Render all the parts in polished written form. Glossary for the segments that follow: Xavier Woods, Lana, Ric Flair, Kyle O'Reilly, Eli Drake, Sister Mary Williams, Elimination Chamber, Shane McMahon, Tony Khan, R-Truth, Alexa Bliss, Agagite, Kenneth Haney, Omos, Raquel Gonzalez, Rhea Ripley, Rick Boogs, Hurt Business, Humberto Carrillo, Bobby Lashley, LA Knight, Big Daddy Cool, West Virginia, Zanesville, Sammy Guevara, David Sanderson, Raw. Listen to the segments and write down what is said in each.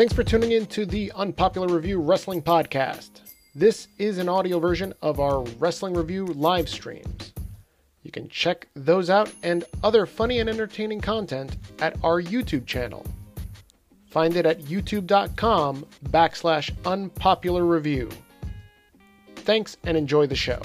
Thanks for tuning in to the Unpopular Review Wrestling Podcast. This is an audio version of our Wrestling Review live streams. You can check those out and other funny and entertaining content at our YouTube channel. Find it at youtube.com/unpopular review. Thanks and enjoy the show.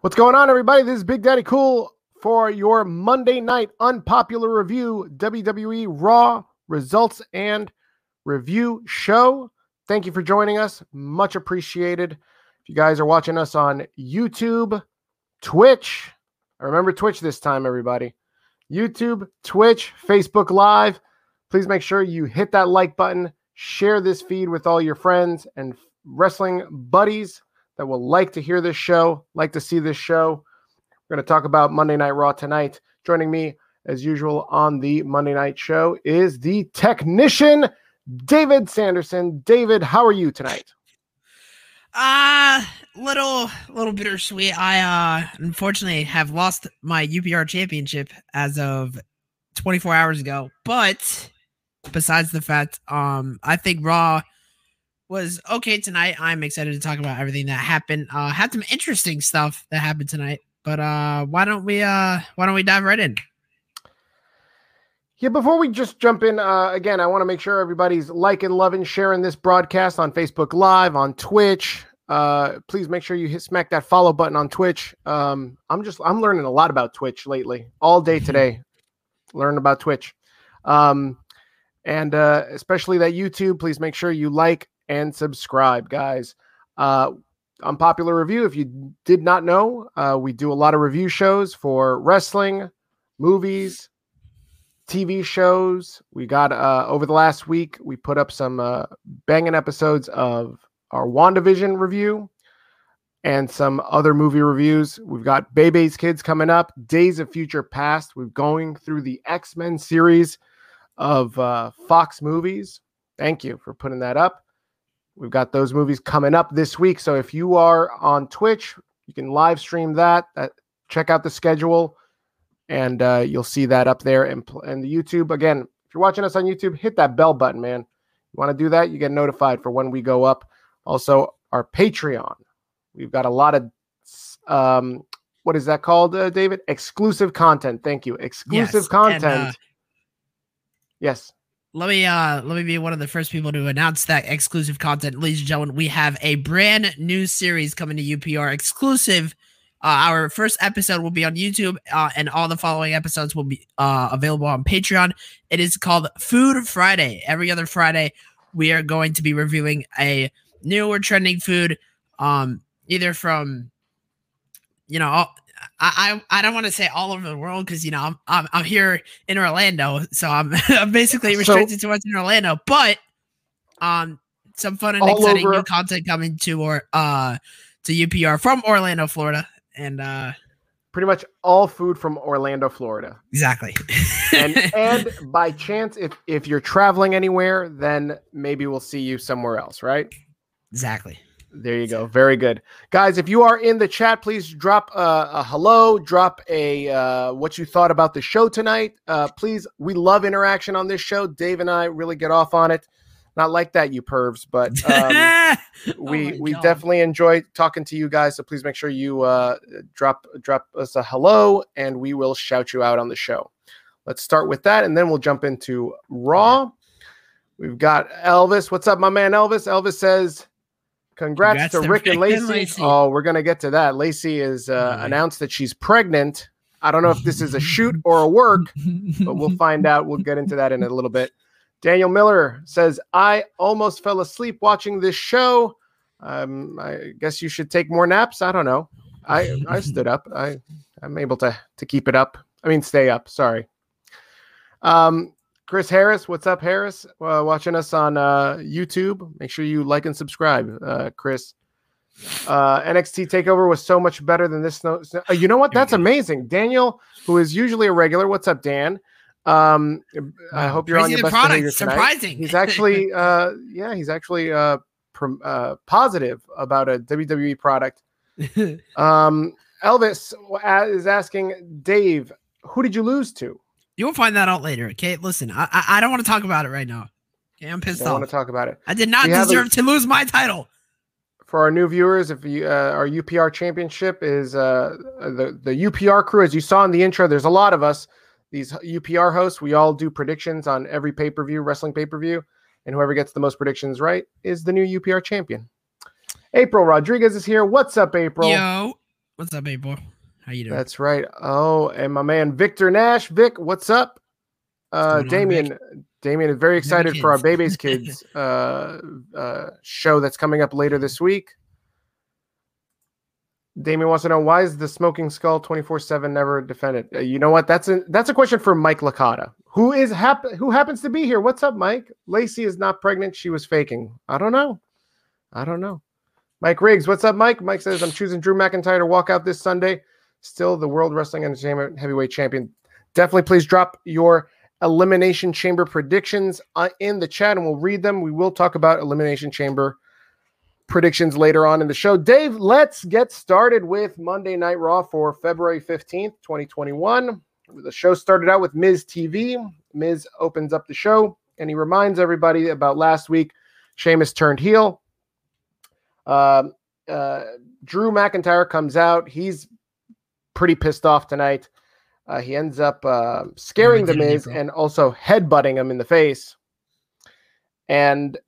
What's going on, everybody? This is Big Daddy Cool for your Monday night unpopular review, WWE Raw results and review show. Thank you for joining us. Much appreciated. If you guys are watching us on YouTube, Twitch, I remember Twitch this time, everybody. YouTube, Twitch, Facebook Live. Please make sure you hit that like button, share this feed with all your friends and wrestling buddies that will like to hear this show, like to see this show. We're going to talk about Monday Night Raw tonight. Joining me, as usual, on the Monday Night Show is the technician, David Sanderson. David, how are you tonight? Little bittersweet. I unfortunately have lost my UPR championship as of 24 hours ago. But besides the fact, I think Raw was okay tonight. I'm excited to talk about everything that happened. Had some interesting stuff that happened tonight, but why don't we dive right in? Yeah, before we just jump in, again, I want to make sure everybody's liking, loving, sharing this broadcast on Facebook Live, on Twitch. Please make sure you smack that follow button on Twitch. I'm learning a lot about Twitch lately. All day today, learn about Twitch, and especially that YouTube. Please make sure you like and subscribe, guys. Unpopular Review, if you did not know, we do a lot of review shows for wrestling, movies, TV shows. We got, over the last week, we put up some banging episodes of our WandaVision review and some other movie reviews. We've got Bebe's Kids coming up, Days of Future Past. We're going through the X-Men series of Fox movies. Thank you for putting that up. We've got those movies coming up this week. So if you are on Twitch, you can live stream that. Check out the schedule, and you'll see that up there. And the YouTube, again, if you're watching us on YouTube, hit that bell button, man. You want to do that, you get notified for when we go up. Also, our Patreon. We've got a lot of, what is that called, David? Exclusive content. Thank you. Exclusive content. And, yes. Let me be one of the first people to announce that exclusive content. Ladies and gentlemen, we have a brand new series coming to UPR exclusive. Our first episode will be on YouTube, and all the following episodes will be available on Patreon. It is called Food Friday. Every other Friday, we are going to be reviewing a new or trending food, either from, you know, I don't want to say all over the world because, you know, I'm here in Orlando, so I'm basically restricted to what's in Orlando. But some fun and exciting new content coming to UPR from Orlando, Florida, and pretty much all food from Orlando, Florida. Exactly. and by chance, if you're traveling anywhere, then maybe we'll see you somewhere else, right? Exactly. There you go. Very good. Guys, if you are in the chat, please drop a hello, drop a what you thought about the show tonight. Please, we love interaction on this show. Dave and I really get off on it. Not like that, you pervs, but we definitely enjoy talking to you guys. So please make sure you drop us a hello, and we will shout you out on the show. Let's start with that, and then we'll jump into Raw. We've got Elvis. What's up, my man, Elvis? Elvis says, Congrats to Rick and Lacey. Oh, we're going to get to that. Lacey has announced that she's pregnant. I don't know if this is a shoot or a work, but we'll find out. We'll get into that in a little bit. Daniel Miller says, I almost fell asleep watching this show. I guess you should take more naps. I don't know. I stood up. I'm able to keep it up. I mean, stay up. Sorry. Chris Harris. What's up, Harris? Watching us on YouTube. Make sure you like and subscribe, Chris. NXT TakeOver was so much better than this. You know what? That's amazing. Daniel, who is usually a regular. What's up, Dan? I hope you're on your best behavior tonight. Surprising. He's actually, positive about a WWE product. Elvis is asking Dave, who did you lose to? You'll find that out later. Okay, listen, I don't want to talk about it right now. Okay, I'm pissed off. I don't want to talk about it. I did not deserve to lose my title. For our new viewers, if you our UPR championship is the UPR crew, as you saw in the intro. There's a lot of us. These UPR hosts, we all do predictions on every pay-per-view, wrestling pay-per-view, and whoever gets the most predictions right is the new UPR champion. April Rodriguez is here. What's up, April? Yo, what's up, April? How you doing? That's right. Oh, and my man Victor Nash. Vic, what's up? Damien is very excited for our Baby's Kids show that's coming up later this week. Damien wants to know, why is the Smoking Skull 24/7 never defended? You know what? That's a question for Mike Licata, who happens to be here. What's up, Mike? Lacey is not pregnant. She was faking. I don't know. Mike Riggs, what's up, Mike? Mike says, I'm choosing Drew McIntyre to walk out this Sunday. Still the World Wrestling Entertainment Heavyweight Champion. Definitely please drop your Elimination Chamber predictions in the chat, and we'll read them. We will talk about Elimination Chamber predictions later on in the show. Dave, let's get started with Monday Night Raw for February 15th, 2021. The show started out with Miz TV. Miz opens up the show, and he reminds everybody about last week. Sheamus turned heel. Drew McIntyre comes out. He's pretty pissed off tonight. He ends up scaring the Miz and also headbutting him in the face. And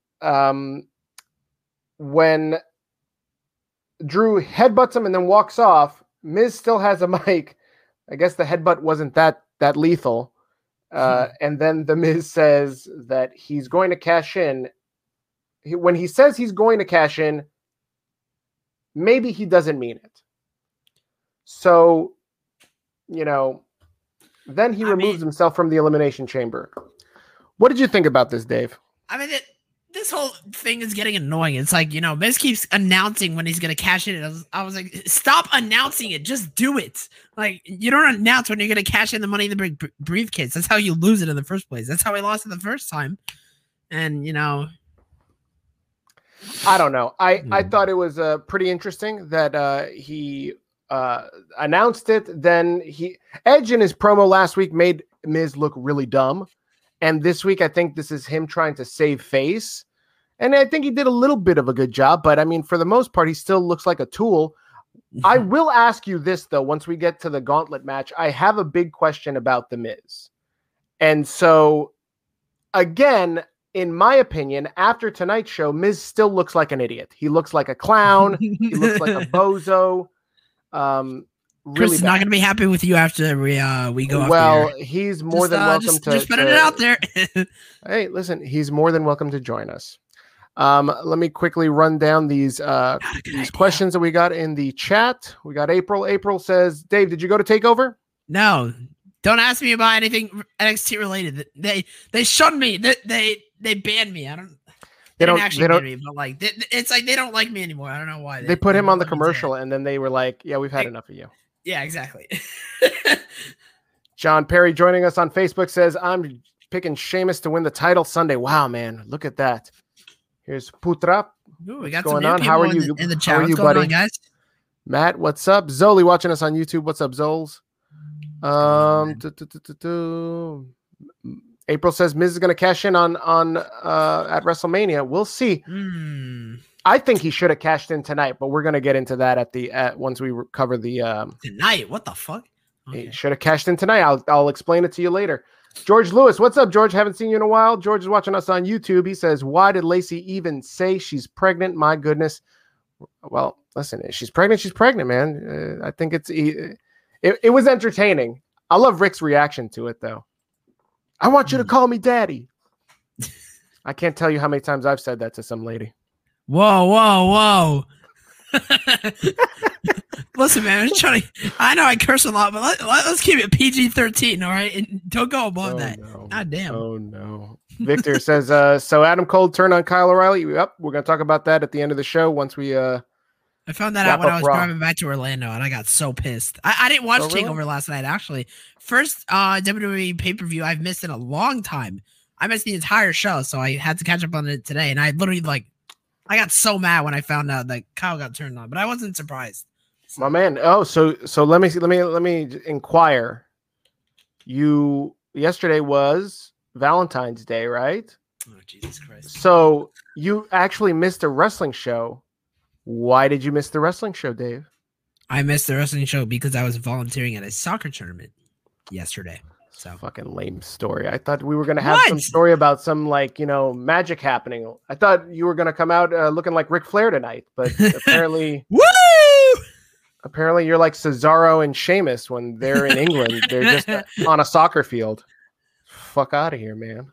when Drew headbutts him and then walks off, Miz still has a mic. I guess the headbutt wasn't that lethal. And then the Miz says that he's going to cash in. When he says he's going to cash in, maybe he doesn't mean it. So, you know, then he removes himself from the Elimination Chamber. What did you think about this, Dave? I mean, this whole thing is getting annoying. It's like, you know, Miz keeps announcing when he's going to cash in. I was like, stop announcing it. Just do it. Like, you don't announce when you're going to cash in the money in the big briefcase. That's how you lose it in the first place. That's how he lost it the first time. And, you know, I don't know. I thought it was pretty interesting that he announced it. Then Edge in his promo last week made Miz look really dumb. And this week, I think this is him trying to save face. And I think he did a little bit of a good job. But, I mean, for the most part, he still looks like a tool. I will ask you this, though, once we get to the gauntlet match. I have a big question about The Miz. And so, again, in my opinion, after tonight's show, Miz still looks like an idiot. He looks like a clown. He looks like a bozo. Really, Chris is not going to be happy with you after we go. Well, he's more than welcome to. Just putting it out there. Hey, listen, he's more than welcome to join us. Let me quickly run down these questions that we got in the chat. We got April. April says, "Dave, did you go to TakeOver?" No. Don't ask me about anything NXT related. They shunned me. They banned me. They don't actually ban me, but like it's like they don't like me anymore. I don't know why. They put him on the commercial and then they were like, "Yeah, we've had enough of you." Yeah, exactly. John Perry joining us on Facebook says, "I'm picking Sheamus to win the title Sunday." Wow, man, look at that. Here's Putra. Ooh, we got some new people. How are you in the chat? What's going on, guys? Matt, what's up? Zoli watching us on YouTube. What's up, Zoles? April says Miz is going to cash in on at WrestleMania. We'll see. I think he should have cashed in tonight, but we're going to get into that once we cover the tonight. What the fuck? Okay. He should have cashed in tonight. I'll explain it to you later. George Lewis, what's up, George? Haven't seen you in a while. George is watching us on YouTube. He says, "Why did Lacey even say she's pregnant? My goodness." Well, listen, if she's pregnant, she's pregnant, man. I think it's. It was entertaining. I love Rick's reaction to it, though. I want you to call me daddy. I can't tell you how many times I've said that to some lady. Whoa, whoa, whoa. Listen, man, I'm just trying to, I know I curse a lot, but let's keep it PG-13, all right? And don't go above that. No. God damn. Oh, no. Victor says, so Adam Cole turned on Kyle O'Reilly. Yep, we're going to talk about that at the end of the show once we I found that out when I was driving back to Orlando, and I got so pissed. I didn't watch TakeOver last night, actually. First WWE pay-per-view I've missed in a long time. I missed the entire show, so I had to catch up on it today, and I literally, like, I got so mad when I found out that Kyle got turned on, but I wasn't surprised. My man. Oh, so let me inquire. Yesterday was Valentine's Day, right? Oh, Jesus Christ. So you actually missed a wrestling show. Why did you miss the wrestling show, Dave? I missed the wrestling show because I was volunteering at a soccer tournament yesterday. So fucking lame story. I thought we were going to have some story about some, like, you know, magic happening. I thought you were going to come out looking like Ric Flair tonight, but apparently Woo! Apparently, you're like Cesaro and Sheamus when they're in England. They're just on a soccer field. Fuck out of here, man.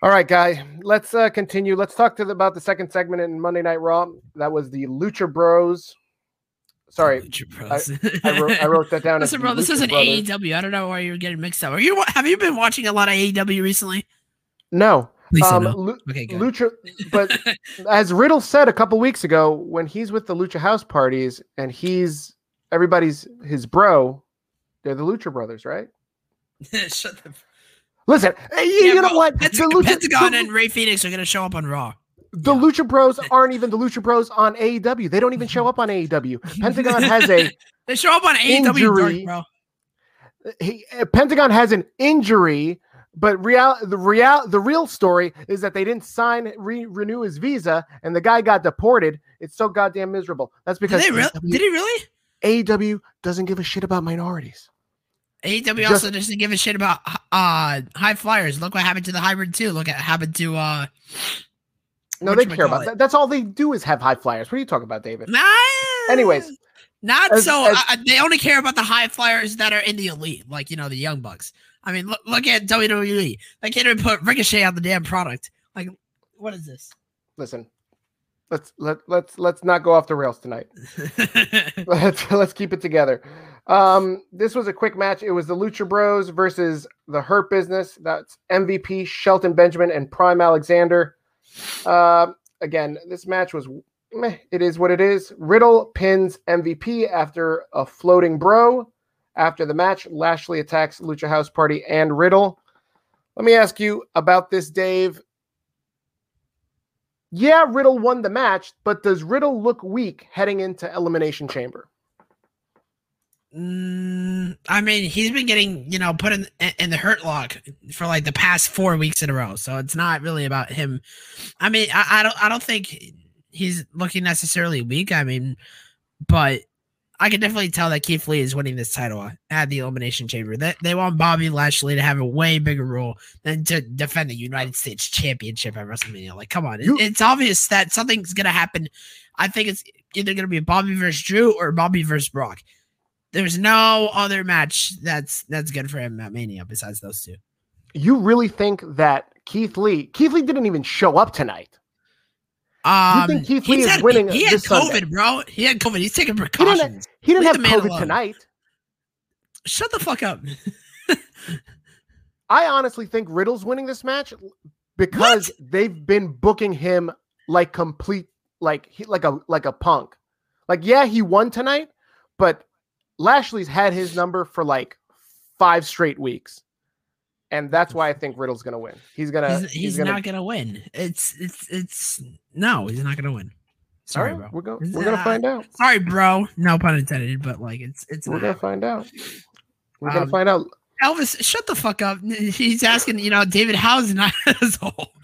All right, guy. Let's continue. Let's talk about the second segment in Monday Night Raw. That was the Lucha Bros. Sorry. Lucha Bros. I wrote that down. Listen, bro, this isn't AEW. I don't know why you're getting mixed up. Have you been watching a lot of AEW recently? No. Okay, Lucha, but as Riddle said a couple weeks ago, when he's with the Lucha House parties and he's everybody's his bro, they're the Lucha Brothers, right? Shut the. Listen, you know what? Pentagon and Rey Fenix are going to show up on Raw. The Lucha Bros aren't even the Lucha Bros on AEW. They don't even show up on AEW. Pentagon has a they show up on AEW, bro. Pentagon has an injury. But the real story is that they didn't renew his visa, and the guy got deported. It's so goddamn miserable. That's because did he really? AEW doesn't give a shit about minorities. AEW also doesn't give a shit about high flyers. Look what happened to the Hybrid 2. Look at what happened to no, they care about that. That's all they do is have high flyers. What are you talking about, David? Anyways. They only care about the high flyers that are in the elite, like, you know, the Young Bucks. I mean, look at WWE. They can't even put Ricochet on the damn product. Like, what is this? Listen, let's not go off the rails tonight. let's keep it together. This was a quick match. It was the Lucha Bros versus the Hurt Business. That's MVP, Shelton Benjamin, and Prime Alexander. Again, this match was meh. It is what it is. Riddle pins MVP after a floating bro. After the match, Lashley attacks Lucha House Party and Riddle. Let me ask you about this, Dave. Yeah, Riddle won the match, but does Riddle look weak heading into Elimination Chamber? I mean, he's been getting, you know, put in the Hurt Lock for like the past 4 weeks in a row, so it's not really about him. I mean, I don't think he's looking necessarily weak. I mean, but I can definitely tell that Keith Lee is winning this title at the Elimination Chamber. They want Bobby Lashley to have a way bigger role than to defend the United States Championship at WrestleMania. Like, come on. It's obvious that something's going to happen. I think it's either going to be Bobby versus Drew or Bobby versus Brock. There's no other match that's good for him at Mania besides those two. You really think that Keith Lee didn't even show up tonight? You think Keith Lee is winning? He had COVID, bro. He had COVID. He's taking precautions. He didn't have COVID tonight. Shut the fuck up. I honestly think Riddle's winning this match because they've been booking him like complete, like a punk. Like, yeah, he won tonight, but Lashley's had his number for like 5 straight weeks. And that's why I think Riddle's gonna win. He's not gonna win. No, he's not gonna win. Sorry, right, bro. We're gonna find out. Sorry, bro. No pun intended, but like it's. We're gonna find out. We're gonna find out. Elvis, shut the fuck up. He's asking, you know, David, how's an asshole?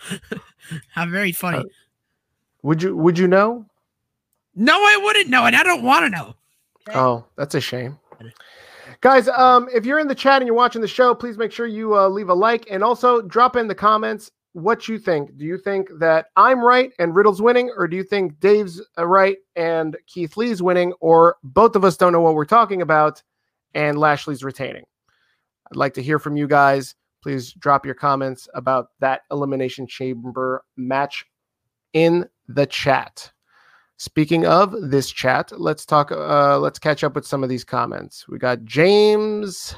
How very funny. Would you know? No, I wouldn't know, and I don't want to know. Okay? Oh, that's a shame. Guys, if you're in the chat and you're watching the show, please make sure you leave a like and also drop in the comments what you think. Do you think that I'm right and Riddle's winning, or do you think Dave's right and Keith Lee's winning, or both of us don't know what we're talking about and Lashley's retaining? I'd like to hear from you guys. Please drop your comments about that Elimination Chamber match in the chat. Speaking of this chat, let's talk. Let's catch up with some of these comments. We got James.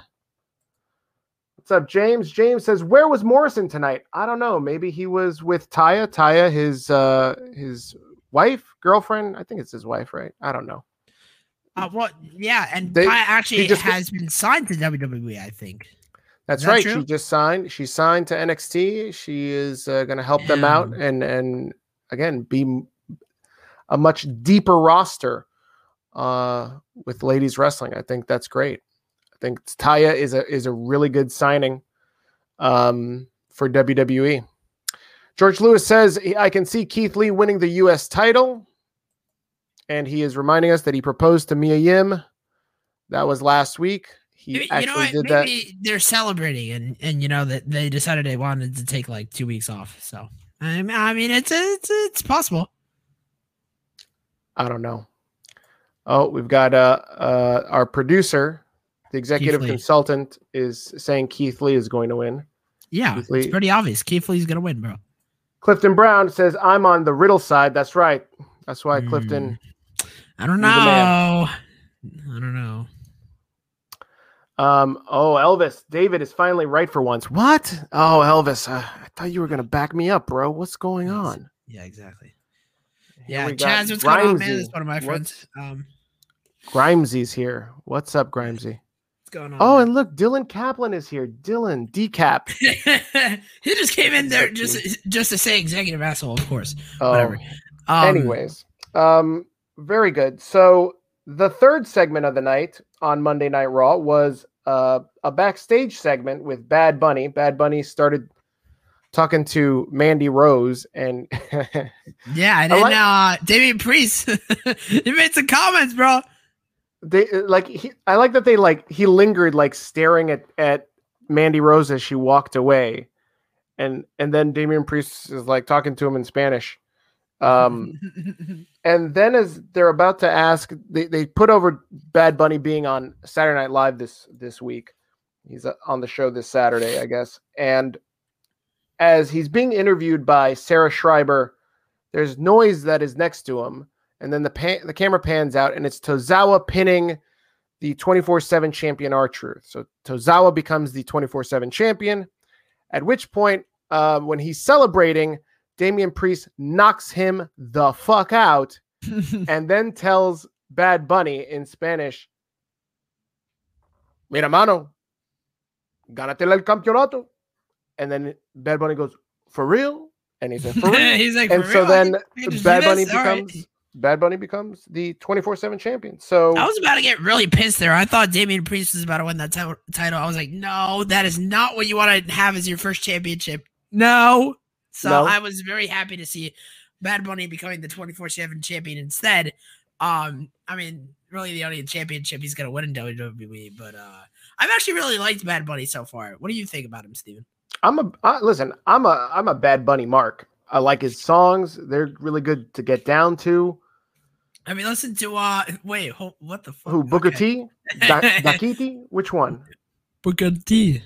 What's up, James? James says, "Where was Morrison tonight? I don't know. Maybe he was with Taya. Taya, his wife, girlfriend. I think it's his wife, right? I don't know. Well, yeah, and Taya actually has been signed to WWE. I think that's right. True? She just signed. She signed to NXT. She is going to help them out and again be a much deeper roster with ladies wrestling. I think that's great. I think Taya is a really good signing for WWE. George Lewis says, I can see Keith Lee winning the U.S. title. And he is reminding us that he proposed to Mia Yim. That was last week. Maybe they're celebrating and you know, that they decided they wanted to take like 2 weeks off. So, I mean, it's possible. I don't know. Oh, we've got our producer, the executive consultant, is saying Keith Lee is going to win. Yeah, it's pretty obvious. Keith Lee's going to win, bro. Clifton Brown says, I'm on the Riddle side. That's right. That's why Clifton. I don't know. I don't know. Oh, Elvis. David is finally right for once. What? Oh, Elvis. I thought you were going to back me up, bro. What's going on? Yeah, exactly. Yeah, Chaz, what's going on, man? That's one of my friends. Grimesy's here. What's up, Grimesy? What's going on? Oh, man? And look, Dylan Kaplan is here. Dylan Decap. He just came in there just to say executive asshole, of course. Oh. Whatever. Anyways, very good. So the third segment of the night on Monday Night Raw was a backstage segment with Bad Bunny. Bad Bunny started talking to Mandy Rose and yeah, and then Damian Priest. He made some comments, bro. I like that he lingered like staring at Mandy Rose as she walked away, and then Damian Priest is like talking to him in Spanish. And then as they're about to ask, they put over Bad Bunny being on Saturday Night Live this week. He's on the show this Saturday, I guess. And as he's being interviewed by Sarah Schreiber, there's noise that is next to him. And then the camera pans out and it's Tozawa pinning the 24/7 champion R-Truth. So Tozawa becomes the 24/7 champion, at which point, when he's celebrating, Damian Priest knocks him the fuck out and then tells Bad Bunny in Spanish, "Mira, mano, gánatela el campeonato." And then Bad Bunny goes, "For real?" And he said, "For real." He's like, and for so real? Then Bad Bunny becomes the 24/7 champion. So I was about to get really pissed there. I thought Damian Priest was about to win that title. I was like, no, that is not what you want to have as your first championship. No. So no. I was very happy to see Bad Bunny becoming the 24/7 champion instead. I mean, really the only championship he's going to win in WWE, but I've actually really liked Bad Bunny so far. What do you think about him, Steven? I'm a Bad Bunny mark. I like his songs. They're really good to get down to. I mean, listen to what the fuck? Who, Booker T? Dakiti? Which one? Booker T.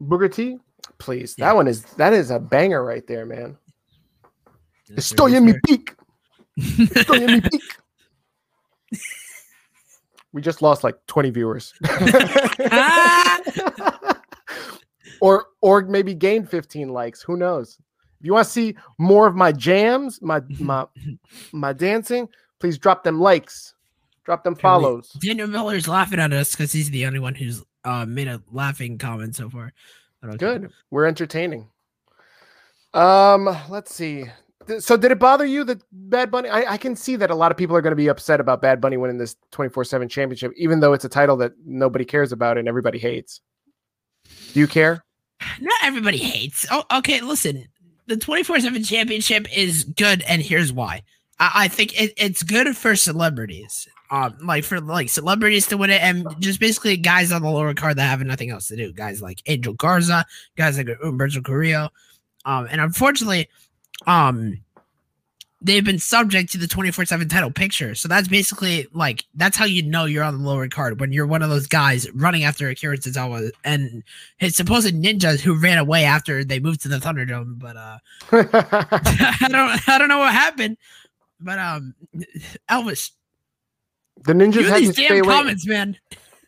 Booker T? Please, yeah. That one is a banger right there, man. Estoy en mi peak. Estoy en mi peak. We just lost like 20 viewers, or maybe gained 15 likes. Who knows? If you want to see more of my jams, my dancing, please drop them likes, drop them follows. Daniel Miller's laughing at us because he's the only one who's made a laughing comment so far. Good. We're entertaining. Let's see. So did it bother you that Bad Bunny? I can see that a lot of people are going to be upset about Bad Bunny winning this 24/7 championship, even though it's a title that nobody cares about and everybody hates. Do you care? Not everybody hates. Oh, okay. Listen, the 24/7 championship is good, and here's why. I think it's good for celebrities. For celebrities to win it, and just basically guys on the lower card that have nothing else to do. Guys like Angel Garza, guys like Humberto Carrillo, and unfortunately, they've been subject to the 24/7 title picture. So that's basically that's how you know you're on the lower card when you're one of those guys running after Akira Tozawa and his supposed ninjas who ran away after they moved to the Thunderdome. But I don't know what happened. But Elvis, the ninjas had these to damn stay away. Comments, man.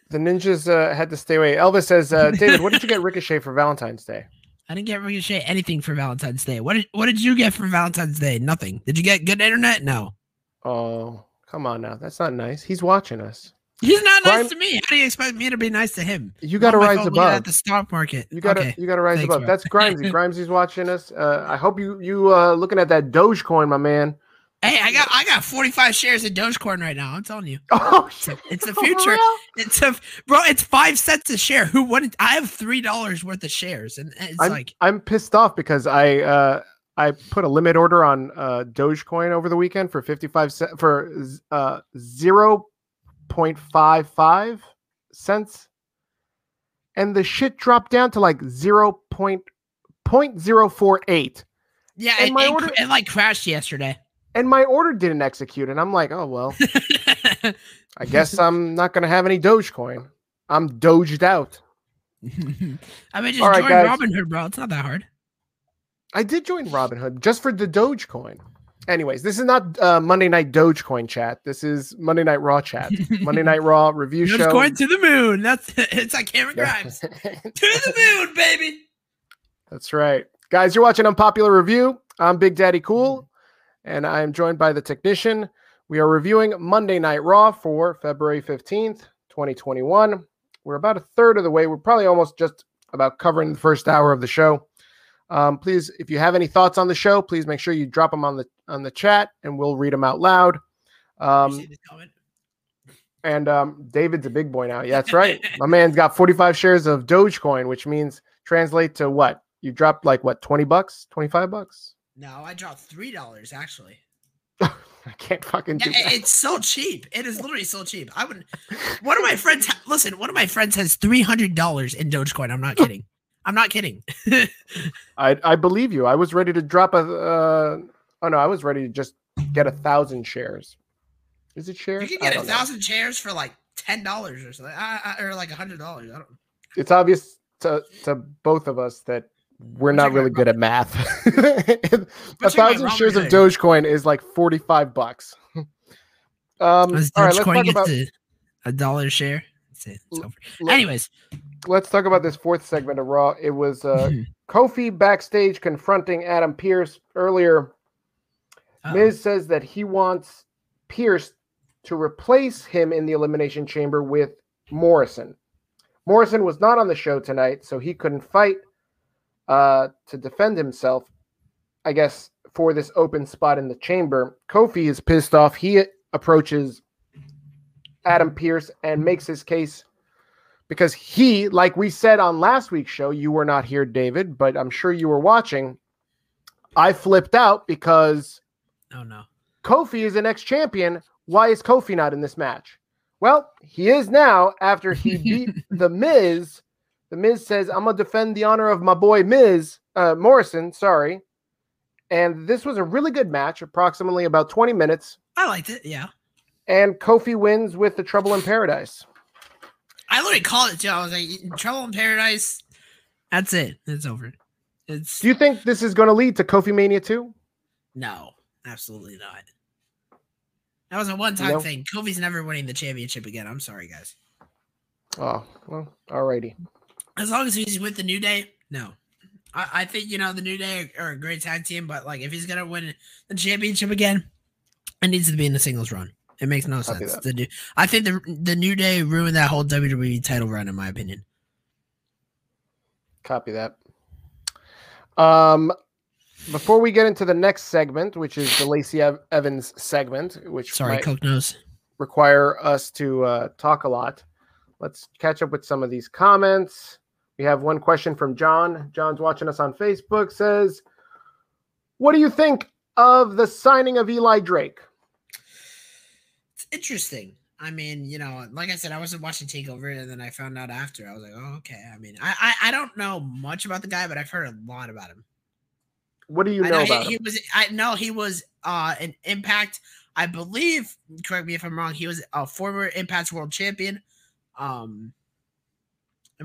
The ninjas had to stay away. Elvis says, David, what did you get Ricochet for Valentine's Day? I didn't get Ricochet anything for Valentine's Day. What did you get for Valentine's Day? Nothing. Did you get good internet? No. Oh, come on now. That's not nice. He's watching us. He's not nice to me. How do you expect me to be nice to him? You got to rise above. At the stock market. You got to rise above. Bro. That's Grimesy. Grimesy's watching us. I hope you looking at that Dogecoin, my man. Hey, I got 45 shares in Dogecoin right now. I'm telling you. Oh, it's the future. It's 5 cents a share. Who wouldn't? I have $3 worth of shares, and it's I'm pissed off because I put a limit order on Dogecoin over the weekend for 0.55 cents, and the shit dropped down to like 0.048. Yeah, and my order it crashed yesterday. And my order didn't execute, and I'm like, oh well. I guess I'm not gonna have any Dogecoin. I'm doged out. I mean, just join Robinhood, bro. It's not that hard. I did join Robinhood just for the Dogecoin. Anyways, this is not Monday Night Dogecoin chat. This is Monday Night Raw chat. Monday Night Raw review show. Dogecoin to the moon. It's like Cameron Grimes. To the moon, baby. That's right. Guys, you're watching Unpopular Review. I'm Big Daddy Cool, and I am joined by the technician. We are reviewing Monday Night Raw for February 15th, 2021. We're about a third of the way. We're probably almost just about covering the first hour of the show. Please, if you have any thoughts on the show, please make sure you drop them on the chat, and we'll read them out loud. David's a big boy now. Yeah, that's right. My man's got 45 shares of Dogecoin, which means translate to what? You dropped like what? $20, $25? No, I dropped $3 actually. I can't fucking do that. It's so cheap. It is literally so cheap. I would. One of my friends has $300 in Dogecoin. I'm not kidding. I'm not kidding. I believe you. I was ready to drop I was ready to just get 1,000 shares. Is it shares? You can get 1,000 shares for like $10 or something, or like $100. I don't. It's obvious to both of us that we're not really good at math. 1,000 shares of Dogecoin is like $45. All right, let's talk about $1 a share. That's it. It's over. Anyways. Let's talk about this fourth segment of Raw. It was Kofi backstage confronting Adam Pearce earlier. Uh-oh. Miz says that he wants Pearce to replace him in the Elimination Chamber with Morrison. Morrison was not on the show tonight, so he couldn't fight to defend himself, I guess, for this open spot in the chamber. Kofi is pissed off. He approaches Adam Pearce and makes his case. Because he, like we said on last week's show, you were not here, David, but I'm sure you were watching. I flipped out because Kofi is an ex-champion. Why is Kofi not in this match? Well, he is now after he beat The Miz. The Miz says, I'm going to defend the honor of my boy Morrison. Sorry. And this was a really good match, approximately about 20 minutes. I liked it, yeah. And Kofi wins with the Trouble in Paradise. I literally called it too. I was like, Trouble in Paradise. That's it. It's over. Do you think this is going to lead to Kofi Mania 2? No, absolutely not. That was a one-time thing. Kofi's never winning the championship again. I'm sorry, guys. Oh, well, alrighty. As long as he's with the New Day, no. I think, the New Day are a great tag team, but like if he's going to win the championship again, it needs to be in the singles run. It makes no sense. I think the New Day ruined that whole WWE title run, in my opinion. Copy that. Before we get into the next segment, which is the Lacey Evans segment, which require us to talk a lot, let's catch up with some of these comments. We have one question from John. John's watching us on Facebook. Says, "What do you think of the signing of Eli Drake?" Interesting. I mean, like I said, I wasn't watching TakeOver, and then I found out after. I was like, oh, okay. I mean, I don't know much about the guy, but I've heard a lot about him. What do you know about him? He was an Impact, I believe, correct me if I'm wrong, he was a former Impact World Champion. Am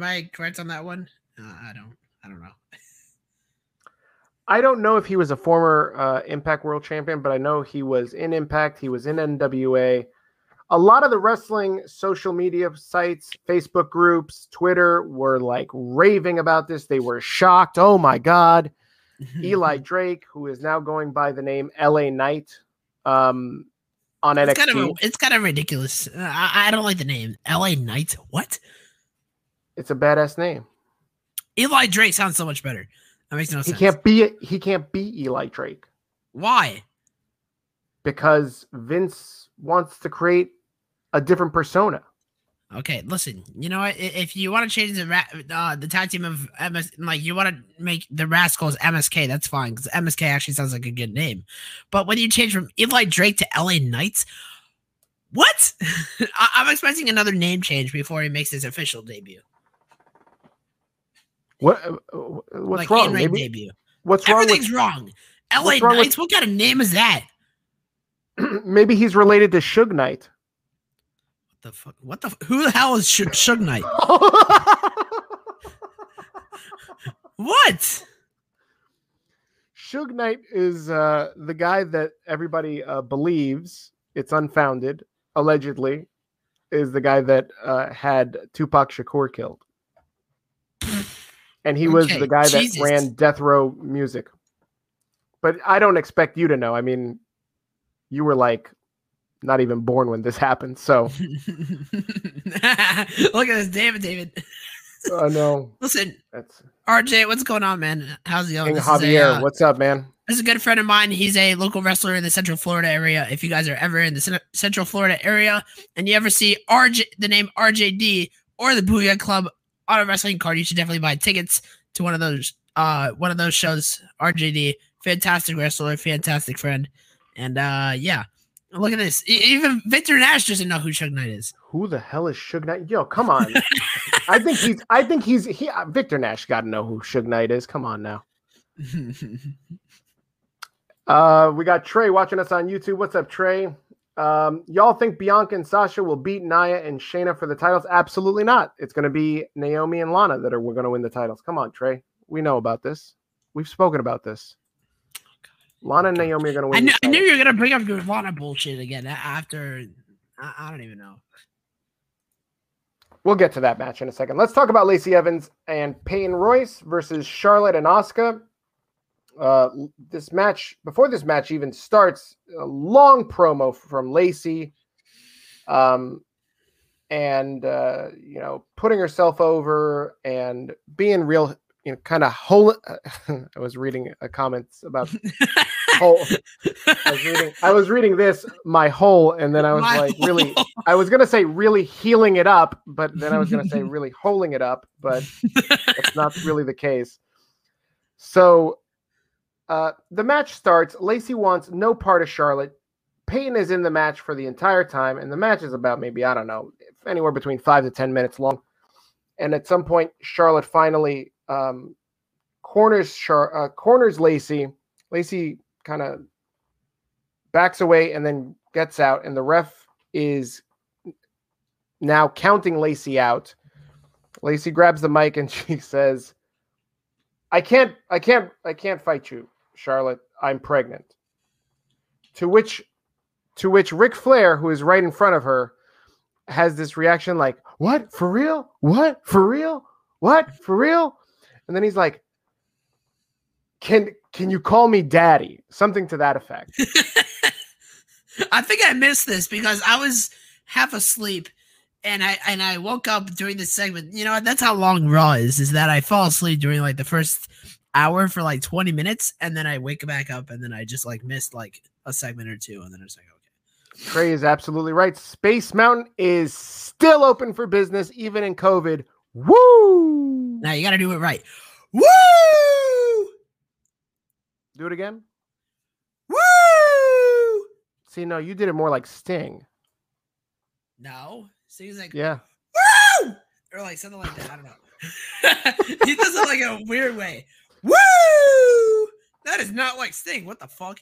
I correct on that one? I don't know. I don't know if he was a former Impact World Champion, but I know he was in Impact. He was in NWA. A lot of the wrestling social media sites, Facebook groups, Twitter were like raving about this. They were shocked. Oh my God. Eli Drake, who is now going by the name LA Knight on NXT. It's kind of ridiculous. I don't like the name. LA Knight? What? It's a badass name. Eli Drake sounds so much better. That makes no sense. He can't be Eli Drake. Why? Because Vince wants to create a different persona. Okay, listen. You know what? If you want to change the tag team of MS, like you want to make the Rascals MSK, that's fine because MSK actually sounds like a good name. But when you change from Eli Drake to LA Knights, what? I'm expecting another name change before he makes his official debut. What's like wrong? Maybe, debut. What's wrong? Everything's wrong. LA Knights. What kind of name is that? Maybe he's related to Suge Knight. The fuck? What the? Who the hell is Suge Knight? What? Suge Knight is the guy that everybody believes, it's unfounded, allegedly, is the guy that had Tupac Shakur killed, and he was the guy that ran Death Row Music. But I don't expect you to know. I mean, you were like, not even born when this happened, so look at this, David. Oh no! Listen, RJ, what's going on, man? How's the going? Javier, what's up, man? This is a good friend of mine. He's a local wrestler in the Central Florida area. If you guys are ever in the Central Florida area and you ever see RJ, the name RJD or the Booyah Club on a wrestling card, you should definitely buy tickets to one of those shows. RJD, fantastic wrestler, fantastic friend, and yeah. Look at this. Even Victor Nash doesn't know who Suge Knight is. Who the hell is Suge Knight? Yo, come on. I think Victor Nash got to know who Suge Knight is. Come on now. We got Trey watching us on YouTube. What's up, Trey? Y'all think Bianca and Sasha will beat Nia and Shayna for the titles? Absolutely not. It's going to be Naomi and Lana that are going to win the titles. Come on, Trey. We know about this. We've spoken about this. Lana and Naomi are going to win. I knew you were going to bring up your Lana bullshit again after. I don't even know. We'll get to that match in a second. Let's talk about Lacey Evans and Peyton Royce versus Charlotte and Asuka. This match, before this match even starts, a long promo from Lacey. You know, putting herself over and being real. You know, kind of whole. I was reading a comment about whole. I was reading this, my whole, and then I was really. I was gonna say really healing it up, but then I was gonna say really holing it up, but that's not really the case. So, the match starts. Lacey wants no part of Charlotte. Peyton is in the match for the entire time, and the match is about maybe I don't know, anywhere between 5 to 10 minutes long. And at some point, Charlotte finally. Corners Lacey. Lacey kind of backs away and then gets out, and the ref is now counting Lacey out. Lacey grabs the mic and she says, I can't fight you, Charlotte. I'm pregnant. To which Ric Flair, who is right in front of her, has this reaction like, what? For real? What? For real? What? For real? And then he's like, "Can you call me daddy?" Something to that effect. I think I missed this because I was half asleep, and I woke up during this segment. You know, that's how long Raw is that I fall asleep during like the first hour for like 20 minutes, and then I wake back up, and then I just like missed like a segment or two, and then I was like, okay. Trey is absolutely right. Space Mountain is still open for business, even in COVID. Woo! Now you got to do it right. Woo! Do it again. Woo! See, no, you did it more like Sting. No, Sting's like yeah. Woo! Or like something like that. I don't know. He does it like in a weird way. Woo! That is not like Sting. What the fuck?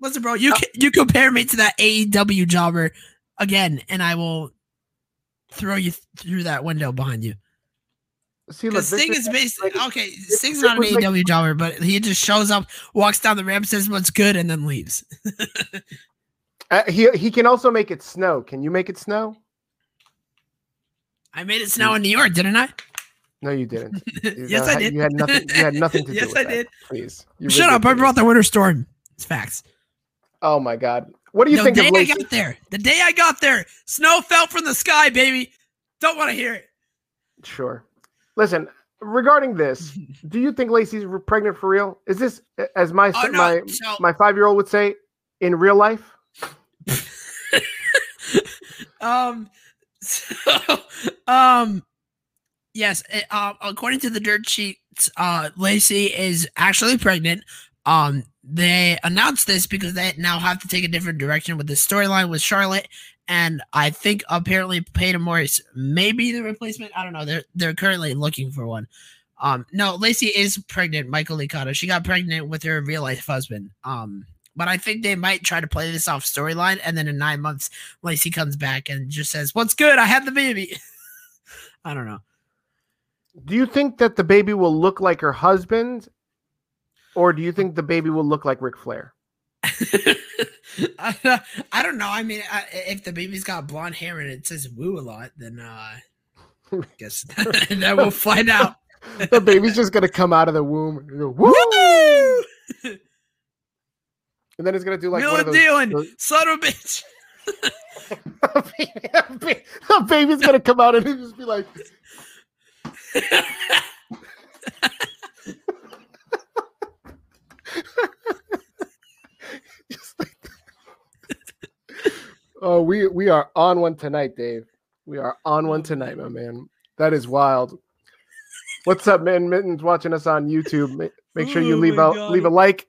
Listen, bro, you compare me to that AEW jobber again, and I will throw you through that window behind you. See, look, Sting is basically like, okay. Sting's not an AEW jobber, but he just shows up, walks down the ramp, says what's good, and then leaves. He can also make it snow. Can you make it snow? I made it snow in New York, didn't I? No, you didn't. Yes, I did. You had nothing. You had nothing to do. Yes, with I did. That. Please, shut up! I brought the winter storm. It's facts. Oh my God! What do you think? The day I got there, snow fell from the sky, baby. Don't want to hear it. Sure. Listen, regarding this, do you think Lacey's pregnant for real? Is this, as my 5-year-old would say, in real life? Yes. According to the dirt sheets, Lacey is actually pregnant. They announced this because they now have to take a different direction with the storyline with Charlotte. And I think apparently Peyton Morris may be the replacement. I don't know. They're currently looking for one. No, Lacey is pregnant, Michael Licata. She got pregnant with her real-life husband. But I think they might try to play this off storyline, and then in 9 months, Lacey comes back and just says, what's good? I had the baby. I don't know. Do you think that the baby will look like her husband, or do you think the baby will look like Ric Flair? I don't know. I mean, if the baby's got blonde hair and it says woo a lot, then I guess that we'll find out. The baby's just going to come out of the womb and go, woo! And then it's going to do like one of those. Son of a bitch. The baby's going to come out and it'll just be like. Oh, we are on one tonight, Dave. We are on one tonight, my man. That is wild. What's up, Mitten? Mitten's watching us on YouTube. Make sure you leave a like.